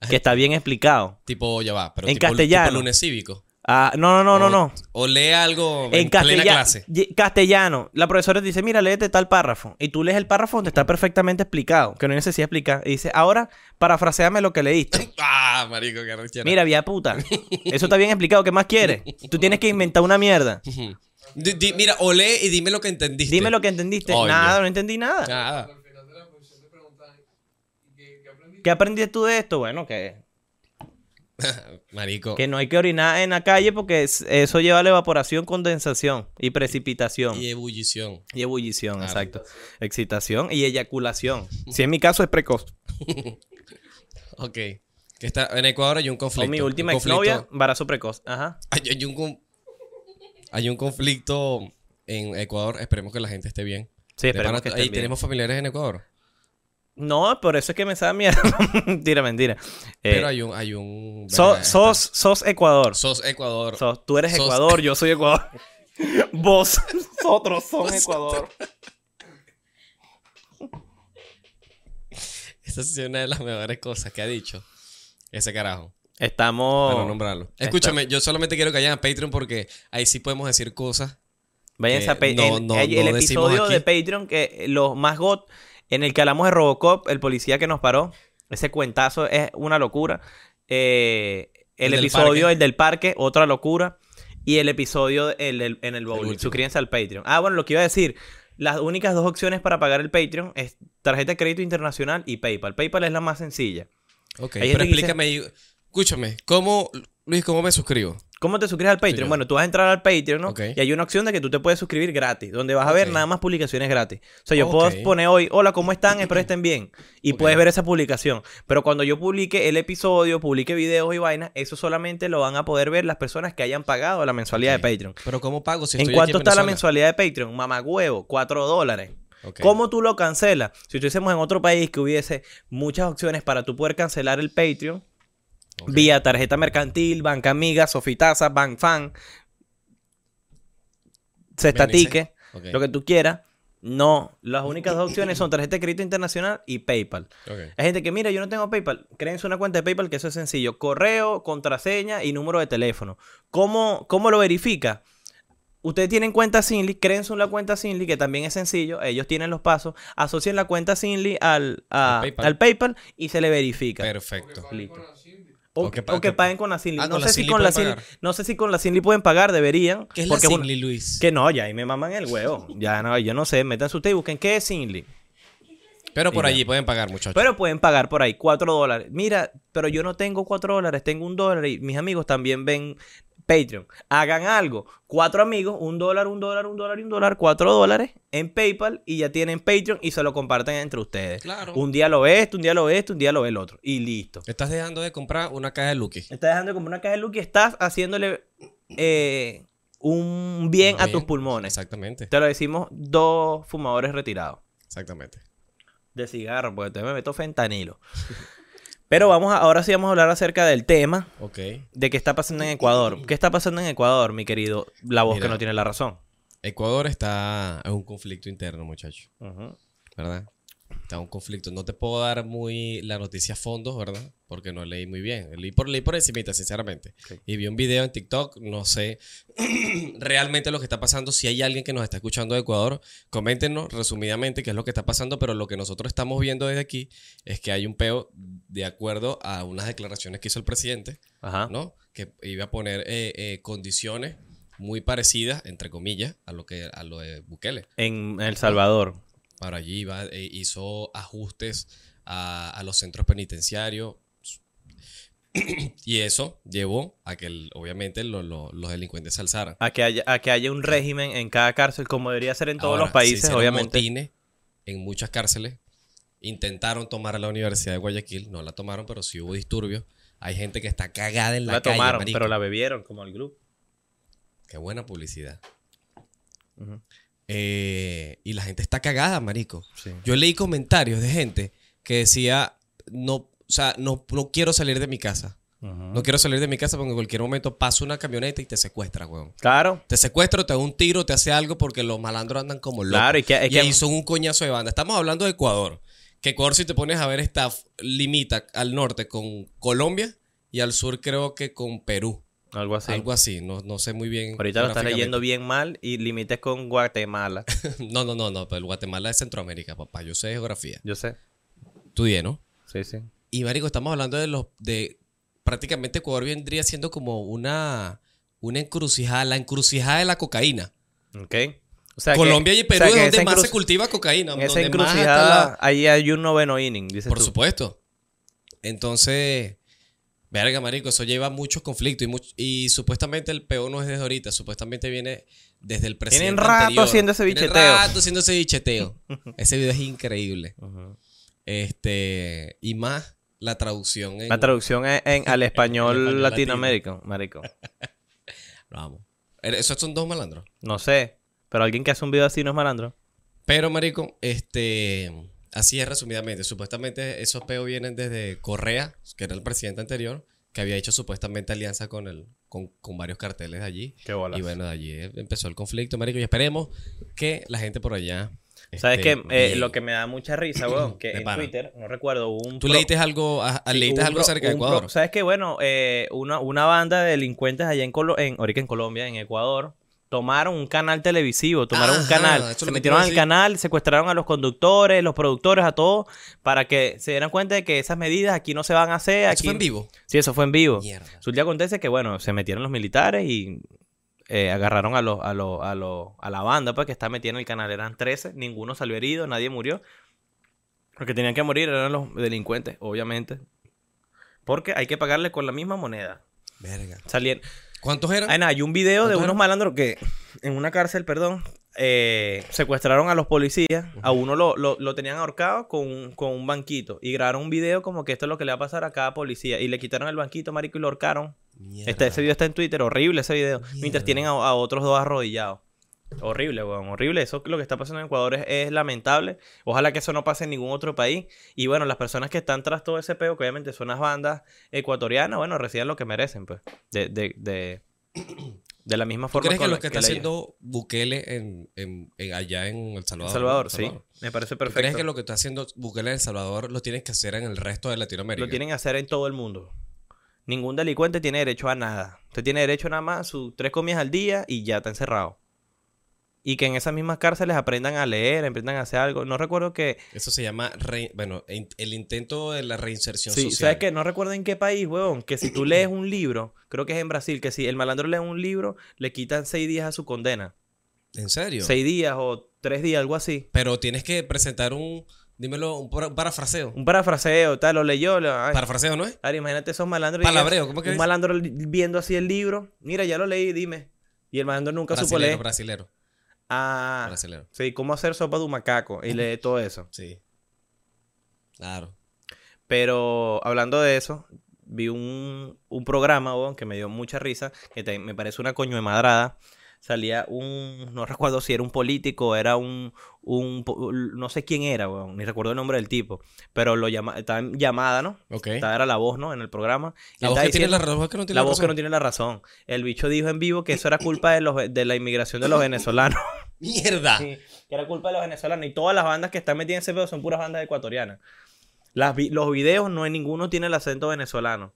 Que está bien explicado. Tipo, ya va. Pero en tipo, castellano. Tipo lunes cívico. Ah, no, no, no, o, no. O lee algo en, en plena clase. Castellano. La profesora te dice, mira, léete tal párrafo. Y tú lees el párrafo donde está perfectamente explicado. Que no necesita explicar. Y dice, ahora, parafraseame lo que leíste. Ah, marico, qué rechera. Mira, vía puta. Eso está bien explicado. ¿Qué más quieres? Tú tienes que inventar una mierda. D -d mira, o lee y dime lo que entendiste. Dime lo que entendiste. Oh, nada, Dios. no entendí nada. Nada. ¿Qué aprendiste tú de esto? Bueno, que... Marico. Que no hay que orinar en la calle porque eso lleva a la evaporación, condensación y precipitación. Y ebullición. Y ebullición, claro. Exacto. Excitación y eyaculación. Si en mi caso es precoz. Ok. Que está, en Ecuador hay un conflicto. O mi última exnovia, embarazo precoz. Ajá. Hay, hay, un, hay un conflicto en Ecuador. Esperemos que la gente esté bien. Sí, esperemos que esté bien. ¿Tenemos familiares en Ecuador? No, por eso es que me sabe mierda. Mentira, mentira. Eh, Pero hay un... Hay un so, sos, sos Ecuador. Sos Ecuador. Sos, tú eres sos... Ecuador, yo soy Ecuador. Vos, nosotros somos Ecuador. Esa es una de las mejores cosas que ha dicho ese carajo. Estamos... Para no nombrarlo. Escúchame, Está... yo solamente quiero que vayan a Patreon porque ahí sí podemos decir cosas. Váyanse a Patreon. No, no, el, el, el no episodio aquí. de Patreon que los más got... En el que hablamos de Robocop, el policía que nos paró. Ese cuentazo es una locura. Eh, el, el episodio, del el del parque, otra locura. Y el episodio el, el, en el bowling. Suscríbanse al Patreon. Ah, bueno, lo que iba a decir. Las únicas dos opciones para pagar el Patreon es tarjeta de crédito internacional y PayPal. PayPal es la más sencilla. Ok, Ahí pero explícame... Dice, escúchame, ¿cómo, Luis, cómo me suscribo? ¿Cómo te suscribes al Patreon? Sí, bueno, tú vas a entrar al Patreon, ¿no? Okay. Y hay una opción de que tú te puedes suscribir gratis, donde vas a ver okay. nada más publicaciones gratis. O sea, yo okay. puedo poner hoy, hola, ¿cómo están? Espero estén bien. Y okay. puedes ver esa publicación. Pero cuando yo publique el episodio, publique videos y vainas, eso solamente lo van a poder ver las personas que hayan pagado la mensualidad okay. de Patreon. ¿Pero cómo pago si estoy ¿En cuánto aquí en está Venezuela? La mensualidad de Patreon? Mamagüevo, cuatro dólares. Okay. ¿Cómo tú lo cancelas? Si estuviésemos en otro país que hubiese muchas opciones para tú poder cancelar el Patreon... Okay. Vía tarjeta mercantil, banca amiga, Sofitasa, Banfan, Cestatique, okay. lo que tú quieras. No, las únicas dos opciones son tarjeta de crédito internacional y PayPal. Okay. Hay gente que, mira, yo no tengo PayPal. Créense una cuenta de PayPal, que eso es sencillo. Correo, contraseña y número de teléfono. ¿Cómo, cómo lo verifica? Ustedes tienen cuenta Sinly, créense una cuenta Sinly, que también es sencillo, ellos tienen los pasos, asocian la cuenta Sinly al, a, PayPal. al PayPal y se le verifica. Perfecto. O, o, que, o que paguen con la Sinly. Ah, no, sé si no sé si con la Sinly pueden pagar, deberían. ¿Qué es la Sinly, Luis? Que no, ya ahí me maman el huevo. Ya no, yo no sé, métanse ustedes y busquen qué es Sinly. Pero por allí pueden pagar, muchachos. Pero pueden pagar por ahí, cuatro dólares. Mira, pero yo no tengo cuatro dólares, tengo un dólar y mis amigos también ven Patreon. Hagan algo. Cuatro amigos, un dólar, un dólar, un dólar y un dólar, cuatro dólares en PayPal y ya tienen Patreon y se lo comparten entre ustedes. Claro. Un día lo ves, un día lo ves, un día lo ves el otro. Y listo. Estás dejando de comprar una caja de Lucky. Estás dejando de comprar una caja de Lucky. Estás haciéndole... Eh, un bien no, a bien. tus pulmones. Exactamente. Te lo decimos dos fumadores retirados. Exactamente. De cigarro, porque te me meto fentanilo. Pero vamos a, ahora sí vamos a hablar acerca del tema. Ok. De qué está pasando en Ecuador. ¿Qué está pasando en Ecuador, mi querido? La voz Mira, que no tiene la razón. Ecuador está en un conflicto interno, muchacho. Uh-huh. ¿Verdad? Está en un conflicto. No te puedo dar muy la noticia a fondo, ¿verdad? Porque no leí muy bien. Leí por, leí por encimita, sinceramente. Okay. Y vi un video en TikTok. No sé realmente lo que está pasando. Si hay alguien que nos está escuchando de Ecuador, coméntenos resumidamente qué es lo que está pasando. Pero lo que nosotros estamos viendo desde aquí es que hay un peo de acuerdo a unas declaraciones que hizo el presidente, ajá, ¿no? Que iba a poner eh, eh, condiciones muy parecidas, entre comillas, a lo que a lo de Bukele. En El Salvador. Para allí iba, eh, hizo ajustes a, a los centros penitenciarios. Y eso llevó a que, el, obviamente, lo, lo, los delincuentes se alzaran. A que haya, a que haya un régimen en cada cárcel, como debería ser en todos Ahora, los países, obviamente. Motines en muchas cárceles. Intentaron tomar a la Universidad de Guayaquil. No la tomaron, pero sí hubo disturbios. Hay gente que está cagada en la, la calle. La tomaron, marico, pero la bebieron, como el grupo. Qué buena publicidad. Uh-huh. eh, y la gente está cagada, marico. Sí. Yo leí comentarios de gente que decía... no. O sea, no, no quiero salir de mi casa. Uh-huh. No quiero salir de mi casa porque en cualquier momento pasa una camioneta y te secuestra, weón. Claro. Te secuestra, te da un tiro, te hace algo porque los malandros andan como locos. Claro, y, que, y, y que... ahí son un coñazo de banda. Estamos hablando de Ecuador. Que Ecuador, si te pones a ver, está, limita al norte con Colombia y al sur creo que con Perú. Algo así. Algo así. No, no sé muy bien. Ahorita lo estás leyendo bien mal y limites con Guatemala. no, no, no, no. Pero Guatemala es Centroamérica, papá. Yo sé geografía. Yo sé. Tú di, ¿no? Sí, sí. Y, marico, estamos hablando de los... de prácticamente Ecuador vendría siendo como una... Una encrucijada. La encrucijada de la cocaína. Ok. O sea, Colombia que, y Perú o sea, es donde más se cultiva cocaína. En esa encrucijada... La... Ahí hay un noveno inning, dices Por tú. supuesto. Entonces... Verga, marico. Eso lleva muchos conflictos. Y, much... y supuestamente el peor no es desde ahorita. Supuestamente viene desde el presidente Tienen rato anterior. haciendo ese bicheteo. Tienen rato haciendo ese bicheteo. Ese video es increíble. Uh-huh. Este... Y más... La traducción en... La traducción en, en al español, español latinoamericano, marico. Lo amo. ¿Esos son dos malandros? No sé. Pero alguien que hace un video así no es malandro. Pero, marico, este... Así es resumidamente. Supuestamente esos peos vienen desde Correa, que era el presidente anterior, que había hecho supuestamente alianza con el... Con, con varios carteles de allí. Qué bolas. Y bueno, de allí empezó el conflicto, marico. Y esperemos que la gente por allá... ¿Sabes este, qué? Eh, lo que me da mucha risa, weón, que en pana. Twitter, no recuerdo, hubo un... ¿Tú pro... leíste algo, a, a, sí, leíste algo pro, acerca de Ecuador? Pro... ¿Sabes qué? Bueno, eh, una, una banda de delincuentes allá en, Colo... en, ahorita en Colombia, en Ecuador, tomaron un canal televisivo, tomaron Ajá, un canal, se metieron al canal, secuestraron a los conductores, los productores, a todos, para que se dieran cuenta de que esas medidas aquí no se van a hacer. Aquí... ¿Eso fue en vivo? Sí, eso fue en vivo. Mierda. Resulta acontece que, bueno, se metieron los militares y... Eh, agarraron a los, a los, a los, a la banda pues que está metida en el canal. Eran trece, ninguno salió herido, nadie murió. Los que tenían que morir eran los delincuentes, obviamente. Porque hay que pagarle con la misma moneda. Verga. Salieron. ¿Cuántos eran? Ay, nada, hay un video de unos eran? malandros que en una cárcel, perdón, eh, secuestraron a los policías. Uh-huh. A uno lo, lo, lo tenían ahorcado con un, con un banquito. Y grabaron un video como que esto es lo que le va a pasar a cada policía. Y le quitaron el banquito, marico, y lo ahorcaron. Este, ese video está en Twitter, horrible ese video. Mierda. Mientras tienen a, a otros dos arrodillados. Horrible, weón, horrible. Eso lo que está pasando en Ecuador es, es lamentable. Ojalá que eso no pase en ningún otro país. Y bueno, las personas que están tras todo ese peo, que obviamente son las bandas ecuatorianas, bueno, reciban lo que merecen, pues. De, de, de, de la misma forma. ¿Tú crees que lo que está haciendo Bukele en, en, en, allá en El Salvador? El Salvador, ¿no? Sí. Me parece perfecto. ¿Tú crees que lo que está haciendo Bukele en El Salvador lo tienen que hacer en el resto de Latinoamérica? Lo tienen que hacer en todo el mundo. Ningún delincuente tiene derecho a nada. Usted tiene derecho nada más a sus tres comidas al día y ya está encerrado. Y que en esas mismas cárceles aprendan a leer, aprendan a hacer algo. No recuerdo que... Eso se llama, re... bueno, el intento de la reinserción sí, social. Sí, ¿sabes qué? No recuerdo en qué país, huevón, que si tú lees un libro, creo que es en Brasil, que si el malandro lee un libro, le quitan seis días a su condena. ¿En serio? Seis días o tres días, algo así. Pero tienes que presentar un... Dímelo, un parafraseo. Un parafraseo, tal, lo leyó. Lo, parafraseo, ¿no es? Ahora, imagínate esos malandros. Palabreo, ¿cómo que es? Un malandro viendo así el libro. Mira, ya lo leí, dime. Y el malandro nunca brasilero, supo leer. Brasilero. Ah. Brasilero. Sí, cómo hacer sopa de un macaco y lee todo eso. Sí. Claro. Pero hablando de eso, vi un, un programa, bon, que me dio mucha risa, que te, me parece una coño de madrada, salía un, no recuerdo si era un político, era un, un no sé quién era, bueno, ni recuerdo el nombre del tipo, pero lo llama, estaba en llamada, ¿no? Okay. Estaba, era la voz, ¿no? En el programa. La voz que tiene la razón, que no tiene la voz que no tiene la razón. El bicho dijo en vivo que eso era culpa de los de la inmigración de los venezolanos. ¡Mierda! Sí, que era culpa de los venezolanos. Y todas las bandas que están metidas en ese pedo son puras bandas ecuatorianas. Las vi los videos, no hay ninguno tiene el acento venezolano.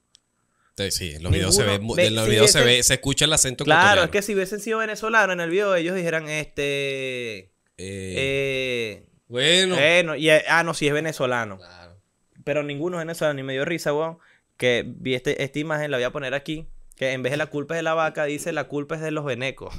Sí, en los videos, se, ve, Ve, en los si videos ese, se ve, se escucha el acento claro, ecuatoriano. Claro, es que si hubiesen sido venezolanos en el video, ellos dijeran este... Eh, eh, bueno. Eh, no, y, ah, no, sí es venezolano. Claro. Pero ninguno es venezolano, ni me dio risa, weón. Que vi este, esta imagen, la voy a poner aquí. Que en vez de la culpa es de la vaca, dice la culpa es de los venecos.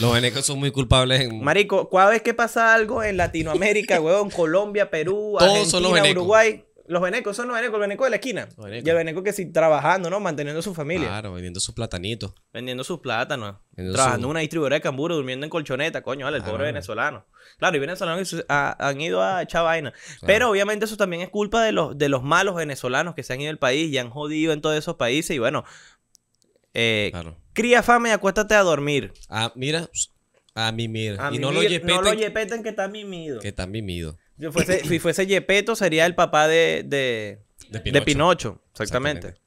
Los venecos son muy culpables en... Marico, cada vez que pasa algo en Latinoamérica, weón, Colombia, Perú, todos Argentina, son los Uruguay... Los venecos son los venecos, el veneco de la esquina. Y el veneco que sí, trabajando, ¿no? Manteniendo su familia. Claro, vendiendo sus platanitos. Vendiendo sus plátanos. Vendiendo trabajando en su... una distribuidora de camburo, durmiendo en colchoneta, coño, vale, el claro, pobre venezolano. Claro, y venezolanos han ido a echar vaina. Claro. Pero obviamente eso también es culpa de los, de los malos venezolanos que se han ido del país y han jodido en todos esos países. Y bueno, eh, claro. Cría fama y acuéstate a dormir. Ah, mira, a mimir. A y mimir, no lo yepeten. No lo yepeten que está mimido. Que está mimido. Si fuese, si fuese Geppetto, sería el papá de, de, de Pinocho. De Pinocho exactamente. exactamente.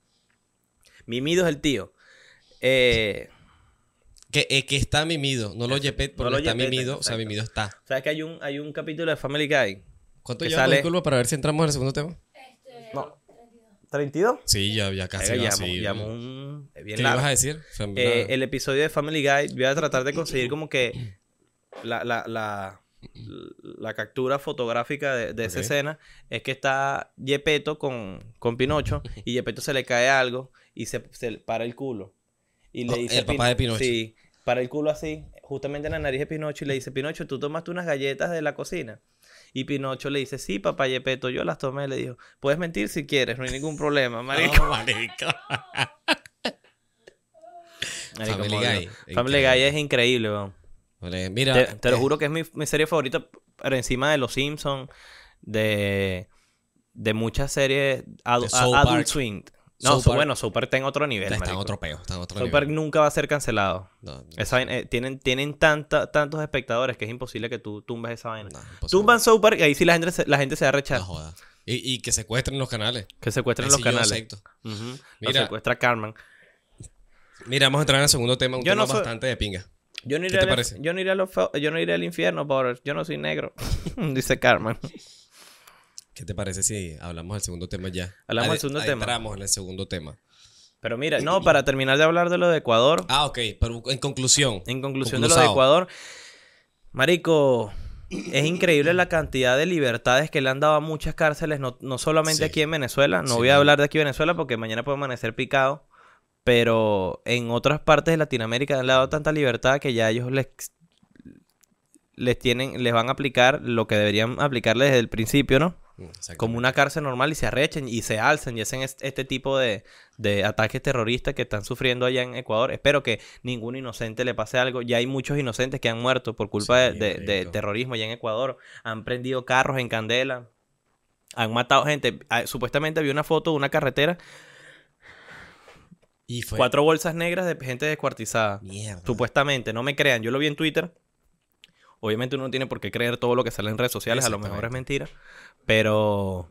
Mimido es el tío. Eh, que, eh, que está mimido. No lo Geppetto, porque no lo está Geppetto, mimido. Exacto. O sea, mimido está. ¿Sabes que hay un, hay un capítulo de Family Guy? ¿Cuánto lleva sale... culpa para ver si entramos al segundo tema? Este... No. ¿treinta y dos? Sí, ya, ya casi. Venga, llamo, sí, llamo un... bien ¿Qué largo. ibas a decir? Eh, el episodio de Family Guy, voy a tratar de conseguir como que la... la, la... la captura fotográfica de, de okay. esa escena es que está Geppetto con, con Pinocho y Geppetto se le cae algo y se, se para el culo y le oh, dice el papá Pin de Pinocho sí, para el culo así, justamente en la nariz de Pinocho y le dice, Pinocho, ¿tú tomaste unas galletas de la cocina? Y Pinocho le dice, sí, papá Geppetto, yo las tomé. Le dijo, puedes mentir si quieres, no hay ningún problema, marico. No, marico. marico Family Guy. Family Guy es increíble, vamos. Vale, mira, te, te lo eh. juro que es mi, mi serie favorita por encima de Los Simpsons, de, de muchas series ad, a, Adult Swing. No, so, bueno, Super está en otro nivel. Está en otro peo. Está en otro Super nivel. Nunca va a ser cancelado. No, no, esa, eh, tienen tienen tanta, tantos espectadores que es imposible que tú tumbes esa vaina. No, Tumban Super y ahí sí la gente se, la gente se va a rechazar. No joda. Y, y que secuestren los canales. Que secuestren ahí los sí canales. Uh -huh. Mira, lo secuestra Carmen. Mira, vamos a entrar en el segundo tema, un yo tema no soy... bastante de pinga. Yo no iré ¿Qué te al, parece? Yo no iré, a los, yo no iré al infierno, brother. Yo no soy negro. Dice Carmen. ¿Qué te parece si hablamos del segundo tema ya? Hablamos del segundo tema. Entramos en el segundo tema. Pero mira, no, para terminar de hablar de lo de Ecuador. Ah, ok. Pero en conclusión. En conclusión de lo de Ecuador. Marico, es increíble la cantidad de libertades que le han dado a muchas cárceles. No, no solamente sí. aquí en Venezuela. No sí, voy a hablar de aquí en Venezuela porque mañana puede amanecer picado. Pero en otras partes de Latinoamérica le han dado tanta libertad que ya ellos les, les tienen, les van a aplicar lo que deberían aplicarles desde el principio, ¿no? Como una cárcel normal y se arrechen y se alzan y hacen este tipo de, de ataques terroristas que están sufriendo allá en Ecuador. Espero que ningún inocente le pase algo. Ya hay muchos inocentes que han muerto por culpa sí, de, de, de terrorismo allá en Ecuador. Han prendido carros en candela. Han matado gente. Supuestamente había una foto de una carretera. Y fue... Cuatro bolsas negras de gente descuartizada. Mierda. Supuestamente, no me crean. Yo lo vi en Twitter. Obviamente uno no tiene por qué creer todo lo que sale en redes sociales. A lo mejor es mentira. Pero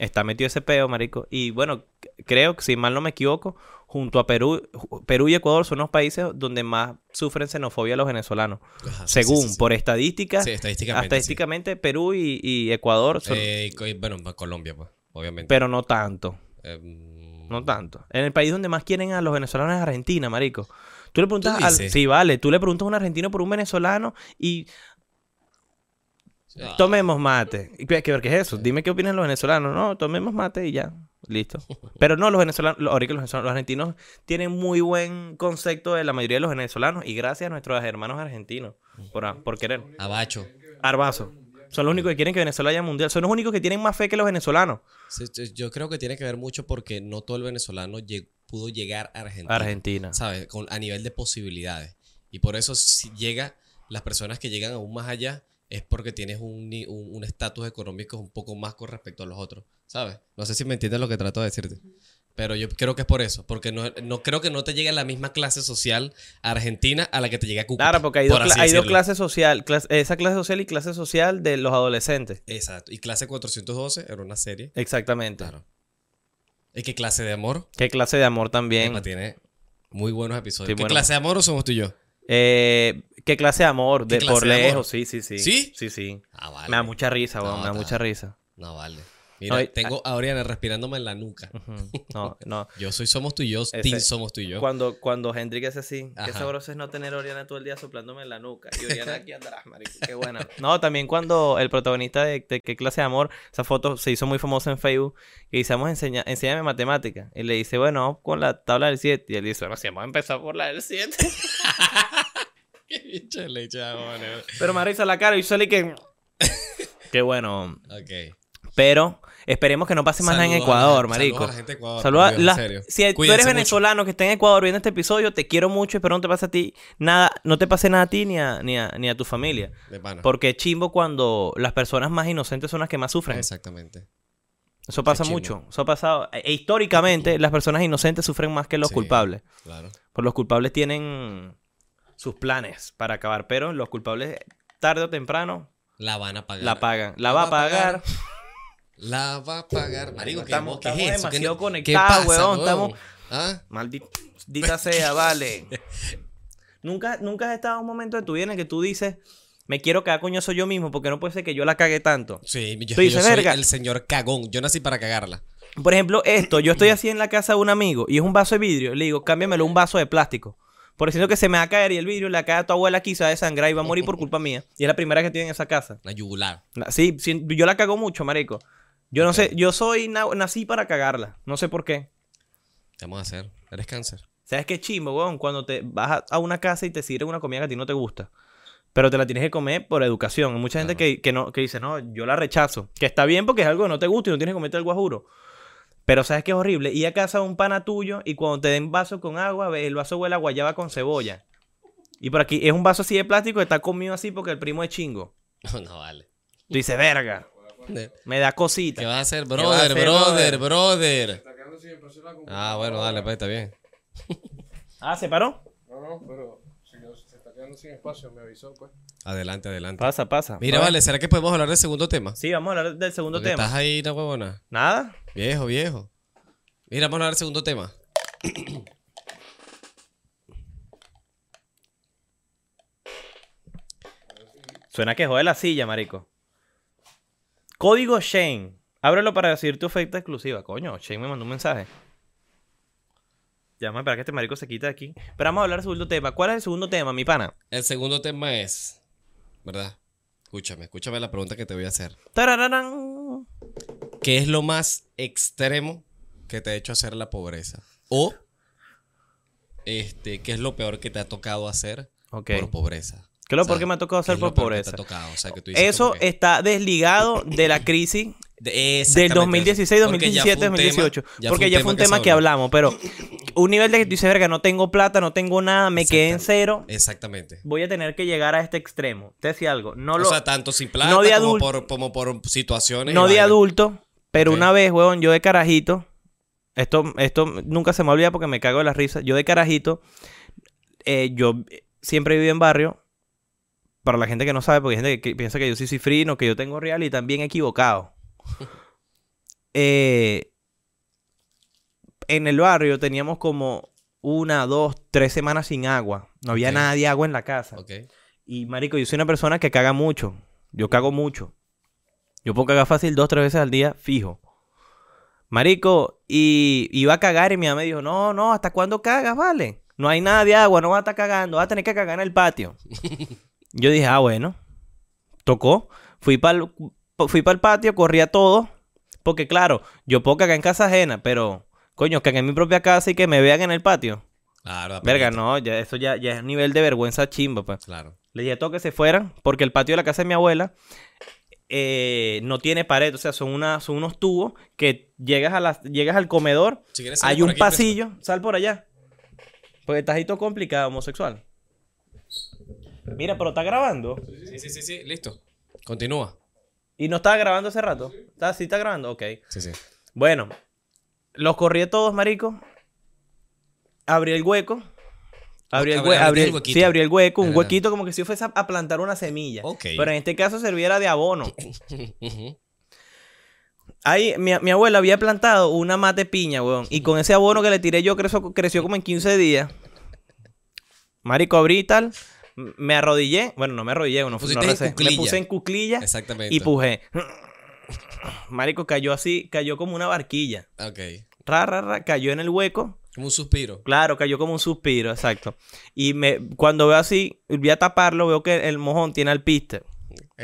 está metido ese peo, marico. Y bueno, creo que si mal no me equivoco, junto a Perú, Perú y Ecuador son los países donde más sufren xenofobia los venezolanos. Ajá, Según, sí, sí, sí. por estadísticas. Sí, estadísticamente. Estadísticamente, sí. Perú y, y Ecuador son... Eh, y, bueno, Colombia, pues, obviamente. Pero no tanto. Eh... No tanto. En el país donde más quieren a los venezolanos es Argentina, marico. Tú le preguntas... ¿Tú dices? Al... Sí, vale. Tú le preguntas a un argentino por un venezolano y... Ah. Tomemos mate. ¿Qué, qué, ¿Qué es eso? Dime qué opinan los venezolanos. No, tomemos mate y ya. Listo. Pero no, los venezolanos... Los, los argentinos tienen muy buen concepto de la mayoría de los venezolanos y gracias a nuestros hermanos argentinos por, por querer. Abacho. Arbazo. Son los únicos que quieren que Venezuela haya mundial. Son los únicos que tienen más fe que los venezolanos. Sí, yo creo que tiene que ver mucho porque no todo el venezolano lleg pudo llegar a Argentina. Argentina. ¿Sabes? Con, a nivel de posibilidades. Y por eso si llega, las personas que llegan aún más allá es porque tienes un estatus económico un poco más con respecto a los otros. ¿Sabes? No sé si me entiendes lo que trato de decirte. Pero yo creo que es por eso, porque no, no creo que no te llegue a la misma clase social argentina a la que te llega a Cúcuta. Claro, porque hay dos, cl hay dos clases sociales, clase, esa clase social y clase social de los adolescentes. Exacto, y clase cuatrocientos doce era una serie. Exactamente. Claro. ¿Y qué clase de amor? ¿Qué clase de amor también? Epa, tiene muy buenos episodios. Sí, ¿Qué bueno. clase de amor o somos tú y yo? Eh, ¿Qué clase de amor? De por lejos, sí, sí, sí. ¿Sí? Sí, sí. Ah, vale. Me da mucha risa, no, me da mucha risa. No, vale. Mira, no, tengo a Oriana respirándome en la nuca. Uh-huh. No, no. Yo soy Somos Tú y Yo, ese, Team Somos Tú y Yo. Cuando, cuando Hendrik es así, ajá, qué sabroso es no tener a Oriana todo el día soplándome en la nuca. Y Oriana aquí andarás, marico. Qué buena. No, también cuando el protagonista de, de ¿Qué clase de amor? Esa foto se hizo muy famosa en Facebook. Y dice, vamos, enseña, enséñame matemática. Y le dice, bueno, vamos con la tabla del siete. Y él dice, bueno, si vamos a empezar por la del siete. Qué bicho le chavón. Pero me risa la cara y sale que... Qué bueno. Ok. Pero esperemos que no pase más nada en Ecuador, marico. Saludos a la gente de Ecuador. Saludos a la... Si tú eres venezolano que está en Ecuador viendo este episodio, te quiero mucho. Espero no te pase a ti nada, no te pase nada a ti ni a, ni a, ni a tu familia. De pana. Porque es chimbo cuando las personas más inocentes son las que más sufren. Exactamente. Eso pasa mucho. Eso ha pasado. E históricamente, las personas inocentes sufren más que los culpables. Claro. Porque los culpables tienen sus planes para acabar. Pero los culpables, tarde o temprano, la van a pagar. La pagan. La va a pagar. La va a pagar, marico. Estamos, ¿qué estamos es eso? Demasiado conectados, weón. Estamos... ¿Ah? Maldita sea, vale. ¿Nunca, nunca has estado en un momento de tu vida en el que tú dices, me quiero cagar, coño, soy yo mismo, porque no puede ser que yo la cague tanto? Sí, yo, tú dices, yo soy verga, el señor cagón. Yo nací para cagarla. Por ejemplo, esto. Yo estoy así en la casa de un amigo y es un vaso de vidrio. Le digo, cámbiamelo un vaso de plástico. Por decirlo que se me va a caer y el vidrio le cae a tu abuela aquí, se va a desangrar y va a morir por culpa mía. Y es la primera que tiene en esa casa. La yugular. Sí, sí, yo la cago mucho, marico. Yo no okay. sé, yo soy, na nací para cagarla. No sé por qué. ¿Qué vamos a hacer? Eres cáncer. ¿Sabes qué chimbo, weón? Cuando te vas a una casa y te sirven una comida que a ti no te gusta. Pero te la tienes que comer por educación. Hay mucha gente claro. que, que, no, que dice, no, yo la rechazo. Que está bien porque es algo que no te gusta y no tienes que comerte el guajuro. Pero ¿sabes qué es horrible? Ir a casa de un pana tuyo y cuando te den vaso con agua, el vaso huele a guayaba con cebolla. Y por aquí es un vaso así de plástico que está comido así porque el primo es chingo. No, no vale. Tú dices, verga. Me da cosita. ¿Qué vas a hacer, brother, brother, brother? Ah, bueno, dale, pues está bien. Ah, ¿se paró? No, no, pero si no, se está quedando sin espacio, me avisó, pues. Adelante, adelante. Pasa, pasa. Mira, vale, ¿será que podemos hablar del segundo tema? Sí, vamos a hablar del segundo tema. ¿Estás ahí, no huevona? Nada. Viejo, viejo. Mira, vamos a hablar del segundo tema. Suena que jode la silla, marico. Código Shane. Ábrelo para decir tu oferta exclusiva. Coño, Shane me mandó un mensaje. Llama para que este marico se quite de aquí. Pero vamos a hablar del segundo tema. ¿Cuál es el segundo tema, mi pana? El segundo tema es... ¿Verdad? Escúchame, escúchame la pregunta que te voy a hacer. ¡Tarararán! ¿Qué es lo más extremo que te ha hecho hacer la pobreza? O... Este, ¿qué es lo peor que te ha tocado hacer okay. por pobreza? ¿Qué es lo o sea, peor que me ha tocado hacer es por pobreza? Tocado, o sea, que tú dices eso que... está desligado de la crisis de, del dos mil dieciséis, dos mil diecisiete, dos mil dieciocho. Porque ya fue un tema que hablamos, pero un nivel de que tú dices, verga, no tengo plata, no tengo nada, me quedé en cero. Exactamente. Voy a tener que llegar a este extremo. Te decía algo. No lo, o sea, tanto sin plata no de adulto, como, por, como por situaciones. No de vaya. adulto, pero okay. una vez, huevón, yo de carajito, esto, esto nunca se me olvida porque me cago de las risas. Yo de carajito, eh, yo siempre viví en barrio. Para la gente que no sabe, porque hay gente que piensa que yo soy cifrino, que yo tengo real y también equivocado. eh, en el barrio teníamos como una, dos, tres semanas sin agua. No había okay. nada de agua en la casa. Okay. Y marico, yo soy una persona que caga mucho. Yo cago mucho. Yo puedo cagar fácil dos, tres veces al día, fijo. Marico, y iba a cagar y mi mamá me dijo, no, no, ¿hasta cuándo cagas, vale? No hay nada de agua, no vas a estar cagando, vas a tener que cagar en el patio. Yo dije, ah, bueno, tocó. Fui para el, fui para el patio, corrí a todo. Porque claro, yo puedo cagar en casa ajena, pero coño, cagué en mi propia casa y que me vean en el patio. Claro, verga, no, ya, eso ya, ya es nivel de vergüenza chimba, pues. Claro. Le dije a todos que se fueran, porque el patio de la casa de mi abuela eh, no tiene pared. O sea, son, una, son unos tubos que llegas, a la, llegas al comedor, si quieres salir hay un pasillo, empezó. Sal por allá. Porque estás ahí todo complicado, homosexual. Mira, pero está grabando. Sí, sí, sí, sí, listo. Continúa. ¿Y no estaba grabando hace rato? ¿Está, sí, está grabando, ok. Sí, sí. Bueno, Los corrí a todos, marico. Abrí el hueco. Abrí el, hue abrí, el huequito. Sí, abrí el hueco. Un huequito como que si fuese a, a plantar una semilla. Okay. Pero en este caso serviera de abono. Ahí, mi, mi abuela había plantado una mate piña, weón. Y con ese abono que le tiré yo creció, creció como en quince días. Marico, abrí y tal. Me arrodillé. Bueno, no me arrodillé. No, no recé. Me puse en cuclilla. Exactamente. Y pujé. Marico, cayó así. Cayó como una barquilla. Ok. Ra, ra, ra. Cayó en el hueco. Como un suspiro. Claro, cayó como un suspiro. Exacto. Y me, cuando veo así, voy a taparlo, veo que el mojón tiene alpiste.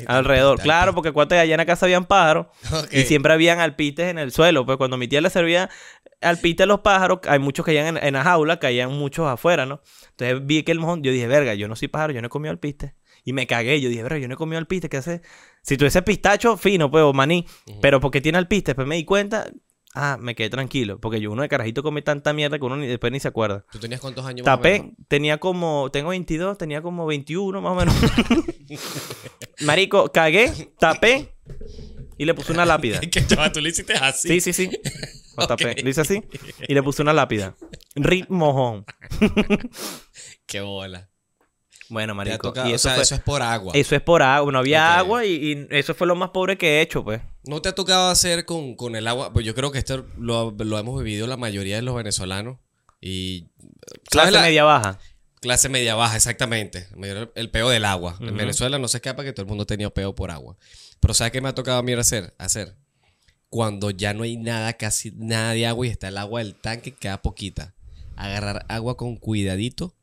Alrededor. Pita, claro, pita. Porque cuando allá en la casa habían pájaros. Okay. Y siempre habían alpistes en el suelo. Pues cuando mi tía le servía alpiste a los pájaros, hay muchos que caían en, en la jaula, caían muchos afuera, ¿no? Entonces vi que el mojón, yo dije, verga, yo no soy pájaro, yo no he comido alpiste. Y me cagué, yo dije, verga, yo no he comido alpiste, ¿qué hace? Si tuviese pistacho, fino, pues, o maní. Uh-huh. Pero porque tiene alpiste, después me di cuenta, ah, me quedé tranquilo. Porque yo uno de carajito comí tanta mierda que uno ni, después ni se acuerda. ¿Tú tenías cuántos años? Tapé, tenía como, tengo veintidós, tenía como veintiuno más o menos. Marico, cagué, tapé y le puse una lápida. ¿Qué chaval? ¿Tú le hiciste así? Sí, sí, sí. O tapé. Okay. Lo hice así y le puse una lápida. Ritmojón. Qué bola. Bueno, marico. Tocado, y eso, o sea, fue, eso es por agua. Eso es por agua. No había okay. agua y, y eso fue lo más pobre que he hecho, pues. ¿No te ha tocado hacer con, con el agua? Pues yo creo que esto lo, lo hemos vivido la mayoría de los venezolanos. Y clase la, media baja. Clase media baja, exactamente. El peo del agua. Uh-huh. En Venezuela no se escapa que todo el mundo tenía peo por agua. Pero ¿sabes qué me ha tocado a mí hacer? Hacer. Cuando ya no hay nada, casi nada de agua y está el agua del tanque, queda poquita. Agarrar agua con cuidadito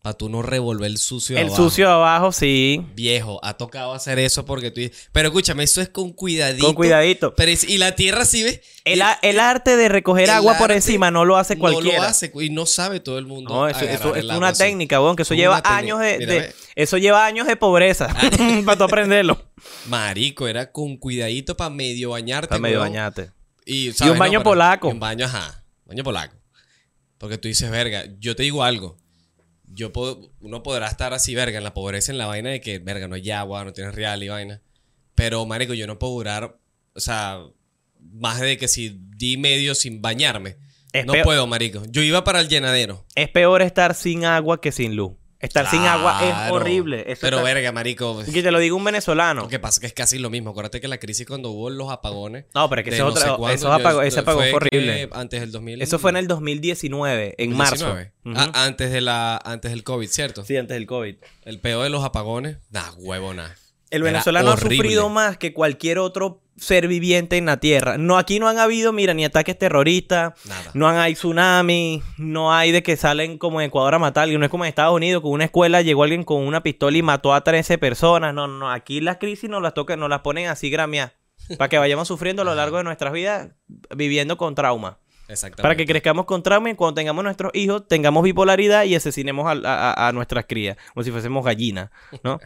para tú no revolver el sucio el abajo. El sucio abajo, sí. Viejo, ha tocado hacer eso porque tú... Pero escúchame, eso es con cuidadito. Con cuidadito. Pero es... Y la tierra, ¿sí ves? El, el, el arte de recoger agua por encima no lo hace cualquiera. No lo hace y no sabe todo el mundo. No, eso, eso es una técnica, weón, que eso lleva años de, de... Eso lleva años de pobreza para tú aprenderlo. Marico, era con cuidadito para medio bañarte. Para medio bañarte. Y, ¿sabes? y un baño no, polaco. Un baño, ajá. Baño polaco. Porque tú dices, verga, yo te digo algo. Yo puedo, uno podrá estar así, verga, en la pobreza, en la vaina de que, verga, no hay agua, no tienes real y vaina. Pero, marico, yo no puedo durar, o sea, más de que si di medio sin bañarme. Es no peor. Puedo, marico. Yo iba para el llenadero. Es peor estar sin agua que sin luz. Estar claro, sin agua es horrible. Eso pero está... verga, marico. Que te lo digo un venezolano. Lo que pasa es que es casi lo mismo. Acuérdate que la crisis cuando hubo los apagones. No, pero es que ese, no otro, cuándo, esos apagó, yo, ese apagón fue horrible. Antes del dos mil. Eso fue en el dos mil diecinueve, en dos mil diecinueve. Marzo. Uh-huh. ah, antes, de la, antes del COVID, ¿cierto? Sí, antes del COVID. El peor de los apagones. Nah, huevona. El venezolano ha sufrido más que cualquier otro ser viviente en la tierra. No, aquí no han habido, mira, ni ataques terroristas. Nada. No han, hay tsunamis. No hay de que salen como en Ecuador a matar. Y no es como en Estados Unidos, que una escuela llegó alguien con una pistola y mató a trece personas. No, no, aquí las crisis nos las tocan, nos las ponen así gramias. Para que vayamos sufriendo a lo largo de nuestras vidas viviendo con trauma. Exactamente. Para que crezcamos con trauma y cuando tengamos nuestros hijos tengamos bipolaridad y asesinemos a, a, a nuestras crías. Como si fuésemos gallinas, ¿no?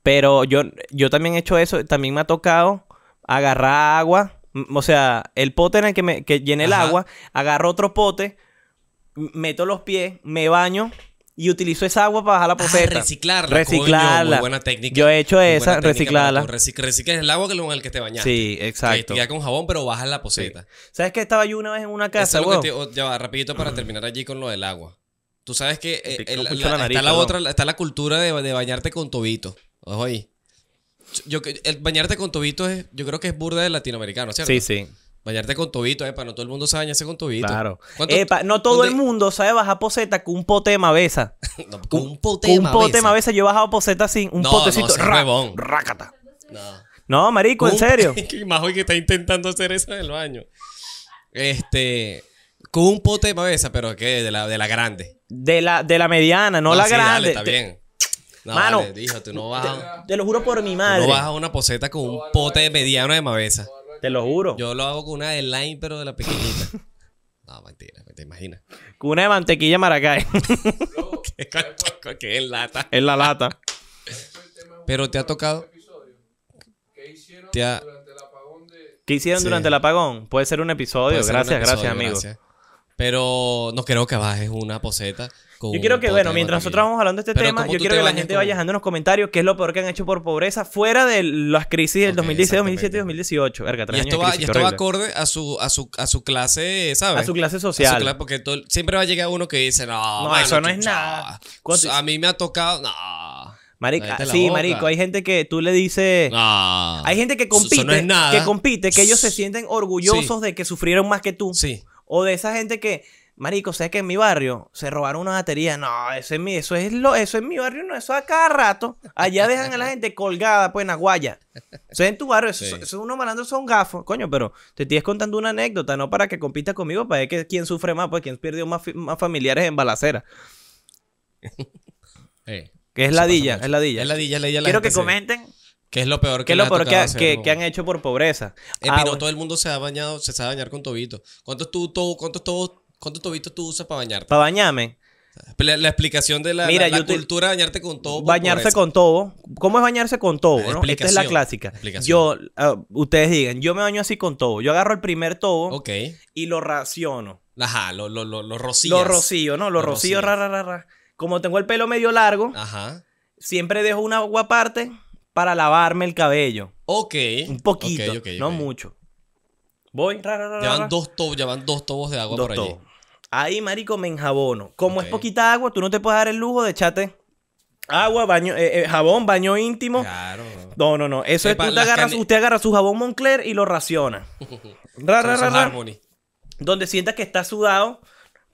Pero yo, yo también he hecho eso. También me ha tocado agarrar agua. O sea, el pote en el que, me, que llené el agua, agarro otro pote, meto los pies, me baño y utilizo esa agua para bajar la poceta. Ah, reciclarla. Reciclarla. Coño, muy buena técnica. Yo he hecho esa, reciclarla. Recic reciclas el agua que con el que te bañaste. Sí, exacto. Te queda con jabón, pero bajas la poceta. Sí. ¿Sabes que estaba yo una vez en una casa, güey? Wow. Ya va, rapidito para terminar allí con lo del agua. Tú sabes que eh, el, la, la nariz, está la otra, está la cultura de, de bañarte con tobito. Ojo ahí. Yo, el bañarte con tobito es, yo creo que es burda de latinoamericano, ¿cierto? Sí, sí. Bañarte con tobito, epa, no todo el mundo sabe bañarse con tobito. Claro. Epa, no todo ¿dónde? El mundo sabe bajar poseta con un pote de mavesa. No, con un pote de mavesa. Con un pote de mavesa. Yo he bajado poseta así, un no, potecito. No, sí, ra, rácata. No. no, marico, con en serio. Más hoy que está intentando hacer eso en el baño. Este... Con un pote de mavesa, pero ¿qué? De la, de la grande. De la, de la mediana, no, no la sí, grande. Dale, está te... bien. No, mano, vale, hijo, tú no bajas, te, te lo juro por mi madre. Tú no bajas una poseta con un pote de mediano de mavesa. Te lo juro. Yo lo hago con una de line, pero de la pequeñita. No, mentira, te imaginas. Con una de mantequilla Maracay. Que es lata. Es la lata. Pero te ha tocado. ¿Qué hicieron durante el apagón? ¿Qué hicieron durante el apagón? Puede ser un episodio. Gracias, gracias, amigo. Pero no creo que bajes una poseta. Con yo quiero que, bueno, mientras nosotros vamos hablando de este pero tema, yo quiero que la gente con... vaya dejando en los comentarios qué es lo peor que han hecho por pobreza fuera de las crisis del okay, dos mil dieciséis, dos mil diecisiete, dos mil dieciocho. Verga, y esto va, y esto va acorde a su, a, su, a su clase, ¿sabes? A su clase social. A su clase, porque todo, siempre va a llegar uno que dice, no, no mano, eso no es nada. Te... A mí me ha tocado, no. Marica, sí, boca. marico, hay gente que tú le dices... No, hay gente que compite, no es nada. que compite, que ellos se sienten orgullosos sí. de que sufrieron más que tú. Sí. O de esa gente que... Marico, ¿sabes que en mi barrio se robaron una batería? No, eso es mi, eso es lo, eso es mi barrio, no, eso a cada rato. Allá dejan a la gente colgada, pues, en Aguaya. Eso es en tu barrio, eso, sí. eso, eso unos malandros son gafos. Coño, pero te estoy contando una anécdota, no para que compitas conmigo, para ver que quién sufre más, pues, quién perdió más, más familiares en balacera. Hey, que es ladilla, es ladilla, es ladilla, es ladilla. Quiero que comenten. ¿Qué es lo peor que, lo peor que, ha, hacer, que, que han hecho por pobreza? Eh, ah, Pino, bueno. Todo el mundo se ha bañado, se sabe bañar con tobito. ¿Cuántos tú, todo, cuántos todos? ¿Cuántos tobitos tú usas para bañarte? Para bañarme. La, la explicación de la, Mira, la, la cultura de bañarte con tobo. Bañarse con tobo. ¿Cómo es bañarse con tobo? ¿No? Esta es la clásica. Yo, uh, ustedes digan, yo me baño así con tobo. Yo agarro el primer tobo okay. y lo raciono. Ajá, lo, lo, lo, lo rocillas. Lo rocío, ¿no? Lo, lo rocío, ra, ra, ra, ra. Como tengo el pelo medio largo, ajá. siempre dejo una agua aparte para lavarme el cabello. Ok. Un poquito, okay, okay, no okay. mucho. Voy, ra, ra, ra, ya, van ra. Dos tobos, ya van dos tobos de agua dos por allí. Tobos. Ahí, marico, me enjabono. Como okay. es poquita agua, tú no te puedes dar el lujo de echarte agua, baño, eh, eh, jabón, baño íntimo. Claro. No, no, no. Eso Epa, es tú agarras, usted agarra su jabón Moncler y lo raciona. ra, ra, ra, ra. Donde sientas que está sudado,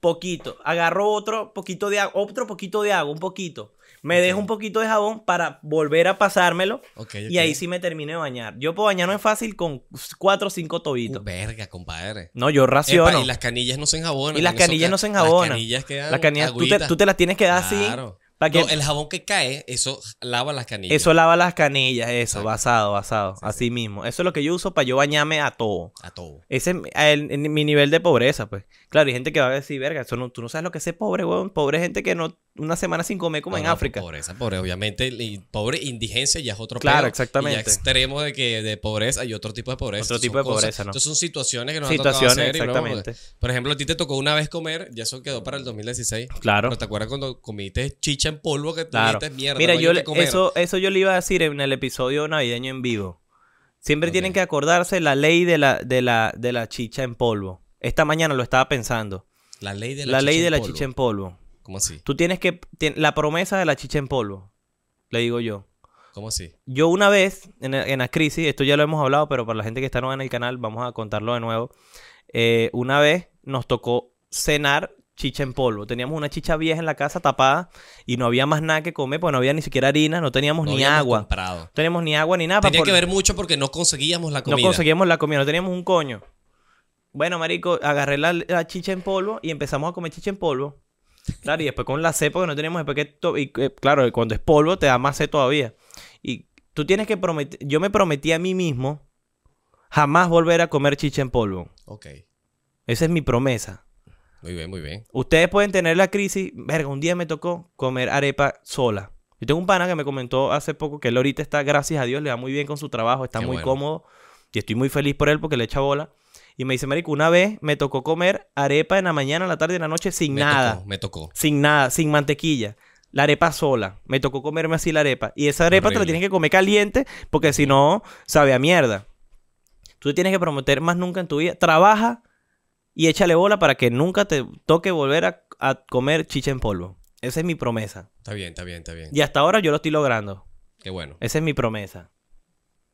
poquito. Agarro otro poquito de agua, otro poquito de agua, un poquito. Me okay. dejo un poquito de jabón para volver a pasármelo. Okay, okay. Y ahí sí me termino de bañar. Yo puedo bañarme fácil con cuatro o cinco tobitos. Uh, verga, compadre. No, yo raciono. Epa, y las canillas no se enjabonan. Y las canillas no se enjabonan. Las canillas quedan las canillas, tú, te, tú te las tienes que dar claro. así. Para que no, el jabón que cae, eso lava las canillas. Eso lava las canillas, eso. Exacto. Basado, basado. Sí, así sí. mismo. Eso es lo que yo uso para yo bañarme a todo. A todo. Ese es el, el, mi nivel de pobreza, pues. Claro, hay gente que va a decir, verga, eso no, tú no sabes lo que es pobre, weón. Pobre gente que no... Una semana sin comer como no, en no, África. Pobreza, pobre, obviamente. Y pobre indigencia ya es otro Claro, pedo, exactamente. Y extremo de que de pobreza y otro tipo de pobreza. Otro tipo de cosas, pobreza, ¿no? Entonces son situaciones que nos situaciones, han tocado hacer. Exactamente. Y luego, por ejemplo, a ti te tocó una vez comer, ya eso quedó para el dos mil dieciséis. Claro. Pero te acuerdas cuando comiste chicha en polvo que claro. comiste mierda. Mira, no yo le, eso, eso yo le iba a decir en el episodio navideño en vivo. Siempre okay. tienen que acordarse la ley de la, de, la, de la chicha en polvo. Esta mañana lo estaba pensando. La ley de la, la, chicha, ley de en la chicha en polvo. ¿Cómo así? Tú tienes que... La promesa de la chicha en polvo. Le digo yo. ¿Cómo así? Yo una vez, en, en la crisis, esto ya lo hemos hablado, pero para la gente que está nueva en el canal, vamos a contarlo de nuevo. Eh, una vez nos tocó cenar chicha en polvo. Teníamos una chicha vieja en la casa tapada y no había más nada que comer, pues no había ni siquiera harina, no teníamos no ni agua. Comprado. No teníamos ni agua ni nada. Tenía que por... ver mucho porque no conseguíamos la comida. No conseguíamos la comida, no teníamos un coño. Bueno, marico, agarré la, la chicha en polvo y empezamos a comer chicha en polvo. Claro, y después con la cepa que no tenemos, después que y, eh, claro, cuando es polvo te da más sed todavía. Y tú tienes que prometer, yo me prometí a mí mismo jamás volver a comer chicha en polvo. Ok. Esa es mi promesa. Muy bien, muy bien. Ustedes pueden tener la crisis, verga, un día me tocó comer arepa sola. Yo tengo un pana que me comentó hace poco que él ahorita está, gracias a Dios, le va muy bien con su trabajo, está Qué muy bueno. cómodo y estoy muy feliz por él porque le echa bola. Y me dice, marico, una vez me tocó comer arepa en la mañana, en la tarde, en la noche, sin me nada. Tocó, me tocó. Sin nada, sin mantequilla. La arepa sola. Me tocó comerme así la arepa. Y esa arepa Horrible. te la tienes que comer caliente porque si no, sabe a mierda. Tú te tienes que prometer más nunca en tu vida. Trabaja y échale bola para que nunca te toque volver a, a comer chicha en polvo. Esa es mi promesa. Está bien, está bien, está bien. Y hasta ahora yo lo estoy logrando. Qué bueno. Esa es mi promesa.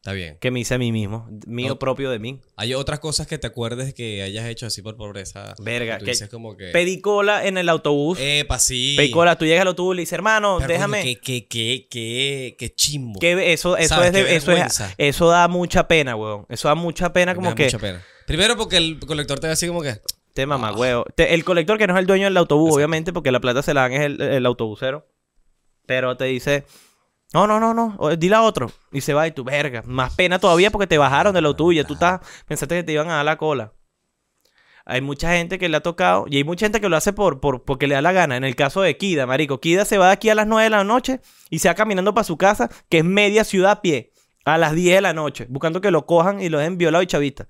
Está bien. Que me hice a mí mismo. Mío no, propio de mí. Hay otras cosas que te acuerdes que hayas hecho así por pobreza. Verga. Que, que, como que... Pedí cola en el autobús. Epa, sí. Pedí cola. Tú llegas al autobús y le dices, hermano, Pero déjame. Qué, qué, qué, qué, qué chimbo. Que eso, eso, es de, eso, es, eso da mucha pena, weón. Eso da mucha pena como da que... mucha pena. Primero porque el colector te ve así como que... Te mamá, weón. Te, el colector que no es el dueño del autobús, Exacto. obviamente, porque la plata se la dan es el, el autobusero. Pero te dice... No, no, no, no. Dile a otro. Y se va y tu verga. Más pena todavía porque te bajaron de lo tuyo. Tú estás, pensaste que te iban a dar la cola. Hay mucha gente que le ha tocado. Y hay mucha gente que lo hace por, por, porque le da la gana. En el caso de Kida, marico. Kida se va de aquí a las nueve de la noche y se va caminando para su casa, que es media ciudad a pie, a las diez de la noche. Buscando que lo cojan y lo den violado y chavista.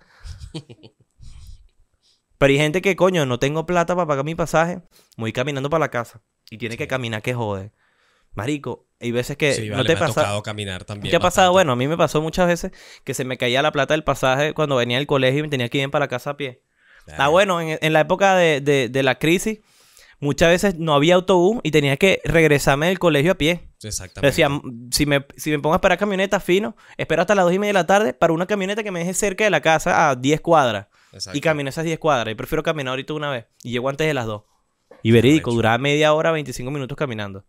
Pero hay gente que, coño, no tengo plata para pagar mi pasaje. Voy caminando para la casa. Y tiene sí. que caminar que jode. Marico, hay veces que sí, vale, no te pasa. Me ha tocado caminar también. ¿Qué ha pasado? Bueno, a mí me pasó muchas veces que se me caía la plata del pasaje cuando venía del colegio y me tenía que ir para la casa a pie. Claro. Ah, bueno, en, en la época de, de, de la crisis, muchas veces no había autobús y tenía que regresarme del colegio a pie. Exactamente. Decía, si me, si me pongo a esperar camioneta, fino, espero hasta las dos y media de la tarde para una camioneta que me deje cerca de la casa a diez cuadras. Exacto. Y camino esas diez cuadras. Y prefiero caminar ahorita una vez. Y llego antes de las dos. Y verídico, duraba media hora, veinticinco minutos caminando.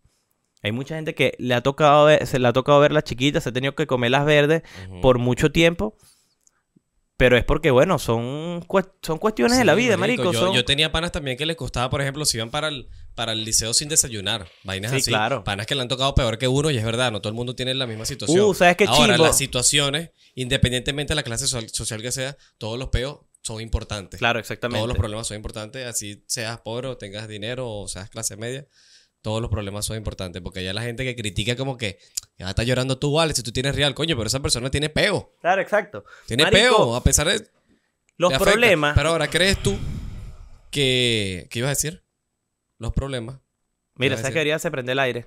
Hay mucha gente que le ha tocado ver, se le ha tocado ver las chiquitas, se ha tenido que comer las verdes uh-huh. por mucho tiempo. Pero es porque, bueno, son, son cuestiones sí, de la vida, marico. marico. Yo, son... yo tenía panas también que les costaba, por ejemplo, si iban para el, para el liceo sin desayunar. Vainas sí, así. Claro. Panas que le han tocado peor que uno y es verdad, no todo el mundo tiene la misma situación. Uh, ¿sabes qué Ahora, chimbo? Las situaciones, independientemente de la clase so- social que sea, todos los peos son importantes. Claro, exactamente. Todos los problemas son importantes, así seas pobre o tengas dinero o seas clase media. Todos los problemas son importantes, porque ya la gente que critica como que ya está llorando tú, vale, si tú tienes real, coño, pero esa persona tiene peo. Claro, exacto. Tiene Marico, peo, a pesar de... Los problemas... Afecta. Pero ahora, ¿crees tú que... ¿Qué ibas a decir? Los problemas. Mira, ¿sabes qué haría? Se prende el aire.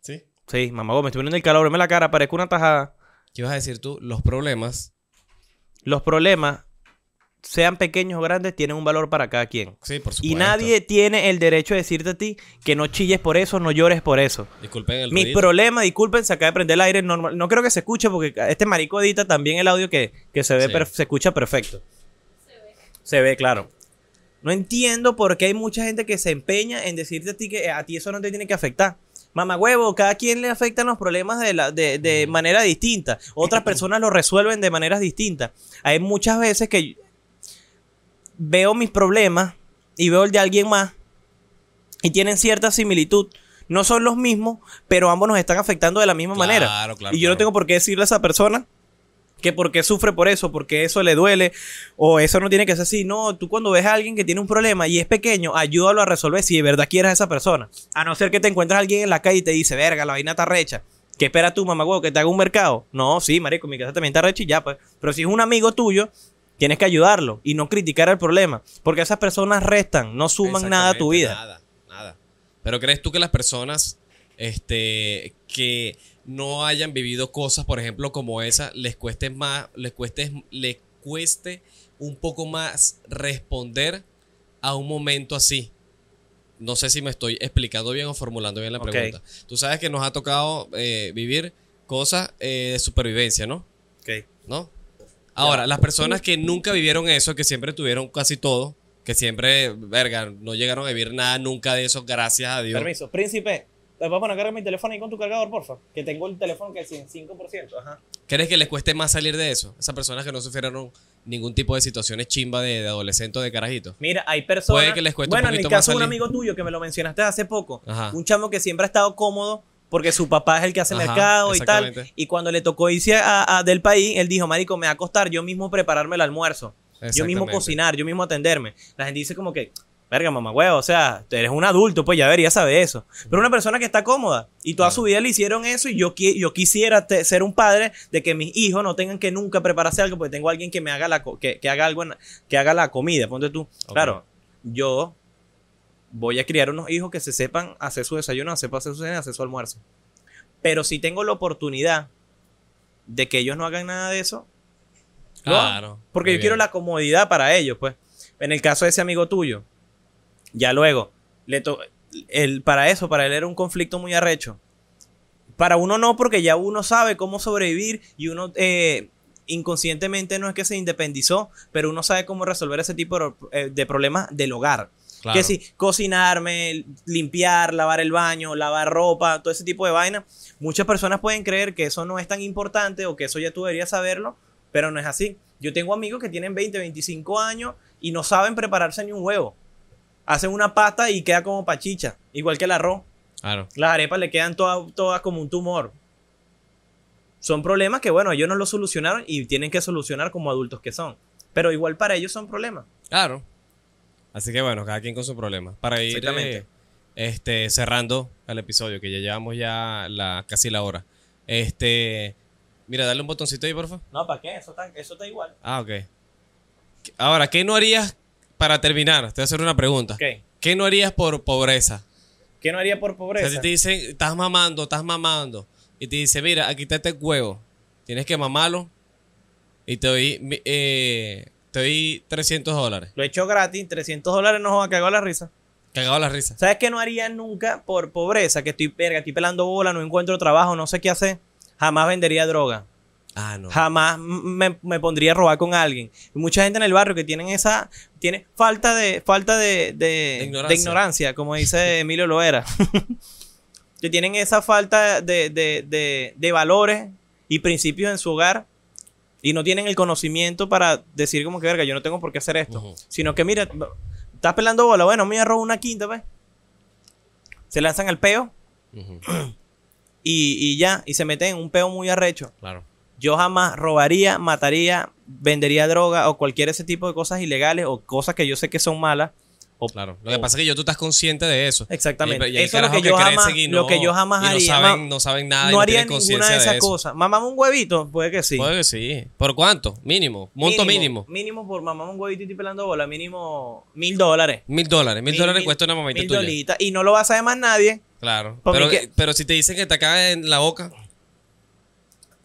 ¿Sí? Sí, mamá, vos, me estoy poniendo el calor, me la cara, parezco una tajada. ¿Qué ibas a decir tú? Los problemas... Los problemas... sean pequeños o grandes, tienen un valor para cada quien. Sí, por supuesto. Y nadie tiene el derecho de decirte a ti que no chilles por eso, no llores por eso. Disculpen el ruido. Mis problemas, disculpen, se acaba de prender el aire. No, no creo que se escuche porque este marico edita también el audio que, que se ve, sí. per, se escucha perfecto. Se ve. Se ve, claro. No entiendo por qué hay mucha gente que se empeña en decirte a ti que a ti eso no te tiene que afectar. Mamá huevo, cada quien le afectan los problemas de, la, de, de mm. manera distinta. Otras personas lo resuelven de maneras distintas. Hay muchas veces que... veo mis problemas y veo el de alguien más y tienen cierta similitud. No son los mismos, pero ambos nos están afectando de la misma claro, manera. Claro, y yo claro. no tengo por qué decirle a esa persona que por qué sufre por eso, porque eso le duele o eso no tiene que ser así. No, tú cuando ves a alguien que tiene un problema y es pequeño, ayúdalo a resolver si de verdad quieres a esa persona. A no ser que te encuentres a alguien en la calle y te dice, verga, la vaina está recha. ¿Qué espera tú, mamá huevo, que te haga un mercado? No, sí, marico, mi casa también está recha y ya, pues. Pero si es un amigo tuyo, tienes que ayudarlo y no criticar el problema. Porque esas personas restan, no suman nada a tu vida. Nada, nada. Pero ¿crees tú que las personas este, que no hayan vivido cosas, por ejemplo, como esa, les cueste más, les cueste, les cueste un poco más responder a un momento así? No sé si me estoy explicando bien o formulando bien la okay. pregunta. Tú sabes que nos ha tocado eh, vivir cosas eh, de supervivencia, ¿no? Ok. ¿No? Ahora, las personas que nunca vivieron eso, que siempre tuvieron casi todo, que siempre, verga, no llegaron a vivir nada nunca de eso, gracias a Dios. Permiso, príncipe, te voy a poner mi teléfono ahí con tu cargador, porfa, que tengo el teléfono que es cien cinco por ciento. Ajá. ¿Crees que les cueste más salir de eso? Esas personas que no sufrieron ningún tipo de situaciones chimba de, de adolescente o de carajito. Mira, hay personas... Puede que les cueste bueno, un poquito más salir. Bueno, en el caso de un amigo tuyo, que me lo mencionaste hace poco, ajá. un chamo que siempre ha estado cómodo, porque su papá es el que hace Ajá, mercado y tal. Y cuando le tocó irse a, a, del país, él dijo, marico, me va a costar yo mismo prepararme el almuerzo. Yo mismo cocinar, yo mismo atenderme. La gente dice como que, verga, mamá huevo, o sea, eres un adulto, pues ya deberías saber eso. Pero una persona que está cómoda y toda Ajá. su vida le hicieron eso y yo, qui- yo quisiera te- ser un padre de que mis hijos no tengan que nunca prepararse algo porque tengo a alguien que me haga la, co- que, que haga algo en- que haga la comida. Ponte tú. Okay. Claro, yo... voy a criar unos hijos que se sepan hacer su desayuno, sepan hacer su cena, hacer su almuerzo. Pero si tengo la oportunidad de que ellos no hagan nada de eso, claro, ¿no? Porque yo bien. Quiero la comodidad para ellos, pues. En el caso de ese amigo tuyo, ya luego, le to- el, para eso, para él era un conflicto muy arrecho. Para uno no, porque ya uno sabe cómo sobrevivir y uno... Eh, inconscientemente no es que se independizó, pero uno sabe cómo resolver ese tipo de problemas del hogar. Claro. Que si cocinarme, limpiar, lavar el baño, lavar ropa, todo ese tipo de vaina. Muchas personas pueden creer que eso no es tan importante o que eso ya tú deberías saberlo, pero no es así. Yo tengo amigos que tienen veinte, veinticinco años y no saben prepararse ni un huevo. Hacen una pasta y queda como pachicha, igual que el arroz. Claro. Las arepas le quedan todas, todas como un tumor. Son problemas que, bueno, ellos no los solucionaron y tienen que solucionar como adultos que son. Pero igual para ellos son problemas. Claro. Así que, bueno, cada quien con su problema. Para ir eh, este, cerrando el episodio, que ya llevamos ya la, casi la hora. Este, mira, dale un botoncito ahí, porfa. No, ¿para qué? Eso está, eso está igual. Ah, ok. Ahora, ¿qué no harías para terminar? Te voy a hacer una pregunta. Okay. ¿Qué no harías por pobreza? ¿Qué no haría por pobreza? O sea, si te dicen, estás mamando, estás mamando, y te dice, mira, aquí está este huevo, tienes que mamarlo, y te doy, eh, te doy trescientos dólares. Lo he hecho gratis, trescientos dólares, no joda, cagado la risa. Cagado la risa. ¿Sabes qué no haría nunca por pobreza? Que estoy, verga, estoy pelando bola, no encuentro trabajo, no sé qué hacer. Jamás vendería droga. Ah, no. Jamás me, me pondría a robar con alguien. Y mucha gente en el barrio que tienen esa... Tiene falta de... Falta de... de, de, ignorancia. de ignorancia. Como dice Emilio Loera. Que tienen esa falta de, de, de, de valores y principios en su hogar. Y no tienen el conocimiento para decir como que, verga, yo no tengo por qué hacer esto. Uh-huh. Sino que, mira, estás pelando bola. Bueno, me robo una quinta, pues. Se lanzan al peo. Uh-huh. y, y ya. Y se meten en un peo muy arrecho. Claro. Yo jamás robaría, mataría, vendería droga o cualquier ese tipo de cosas ilegales o cosas que yo sé que son malas. O, claro. Lo que o, pasa es que yo, tú estás consciente de eso. Exactamente. Y, y eso es lo que yo que jamás, no, lo que yo jamás haría. Y no saben, ma, no saben nada. No haría no ninguna de esas de cosas. ¿Mamame un huevito? Puede que sí. Puede que sí. ¿Por cuánto? Mínimo. Monto mínimo. Mínimo, mínimo por mamame un huevito y estoy pelando bola. Mínimo mil dólares. Mil dólares. Mil dólares cuesta una mamita tuya. Mil dolitas. Y no lo va a saber más nadie. Claro. Pero, que, pero si te dicen que te acaba en la boca...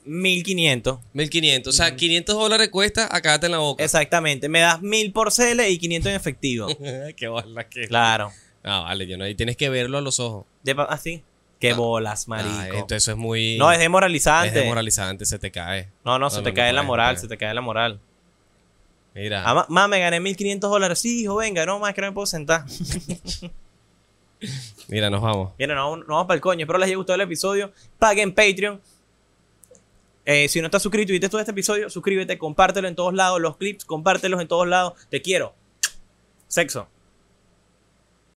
mil quinientos. mil quinientos. O sea, uh-huh. quinientos dólares cuesta, acágate en la boca. Exactamente. Me das mil por cele y quinientos en efectivo. Qué bola que... Claro. Ah, no, vale. Yo no, y tienes que verlo a los ojos. De pa... Así. Qué ah. bolas, marico. Ah, entonces eso es muy... No, es demoralizante. Es demoralizante. Se te cae. No, no. Se no, te no, cae no, la moral. Cae. Se te cae la moral. Mira. Ah, ma, me gané mil quinientos dólares. Sí, hijo, venga. No, más que no me puedo sentar. Mira, nos vamos. Mira, nos no, vamos para el coño. Espero les haya gustado el episodio. Paguen Patreon. Eh, si no estás suscrito y viste todo este episodio, suscríbete, compártelo en todos lados, los clips, compártelos en todos lados. Te quiero. Sexo.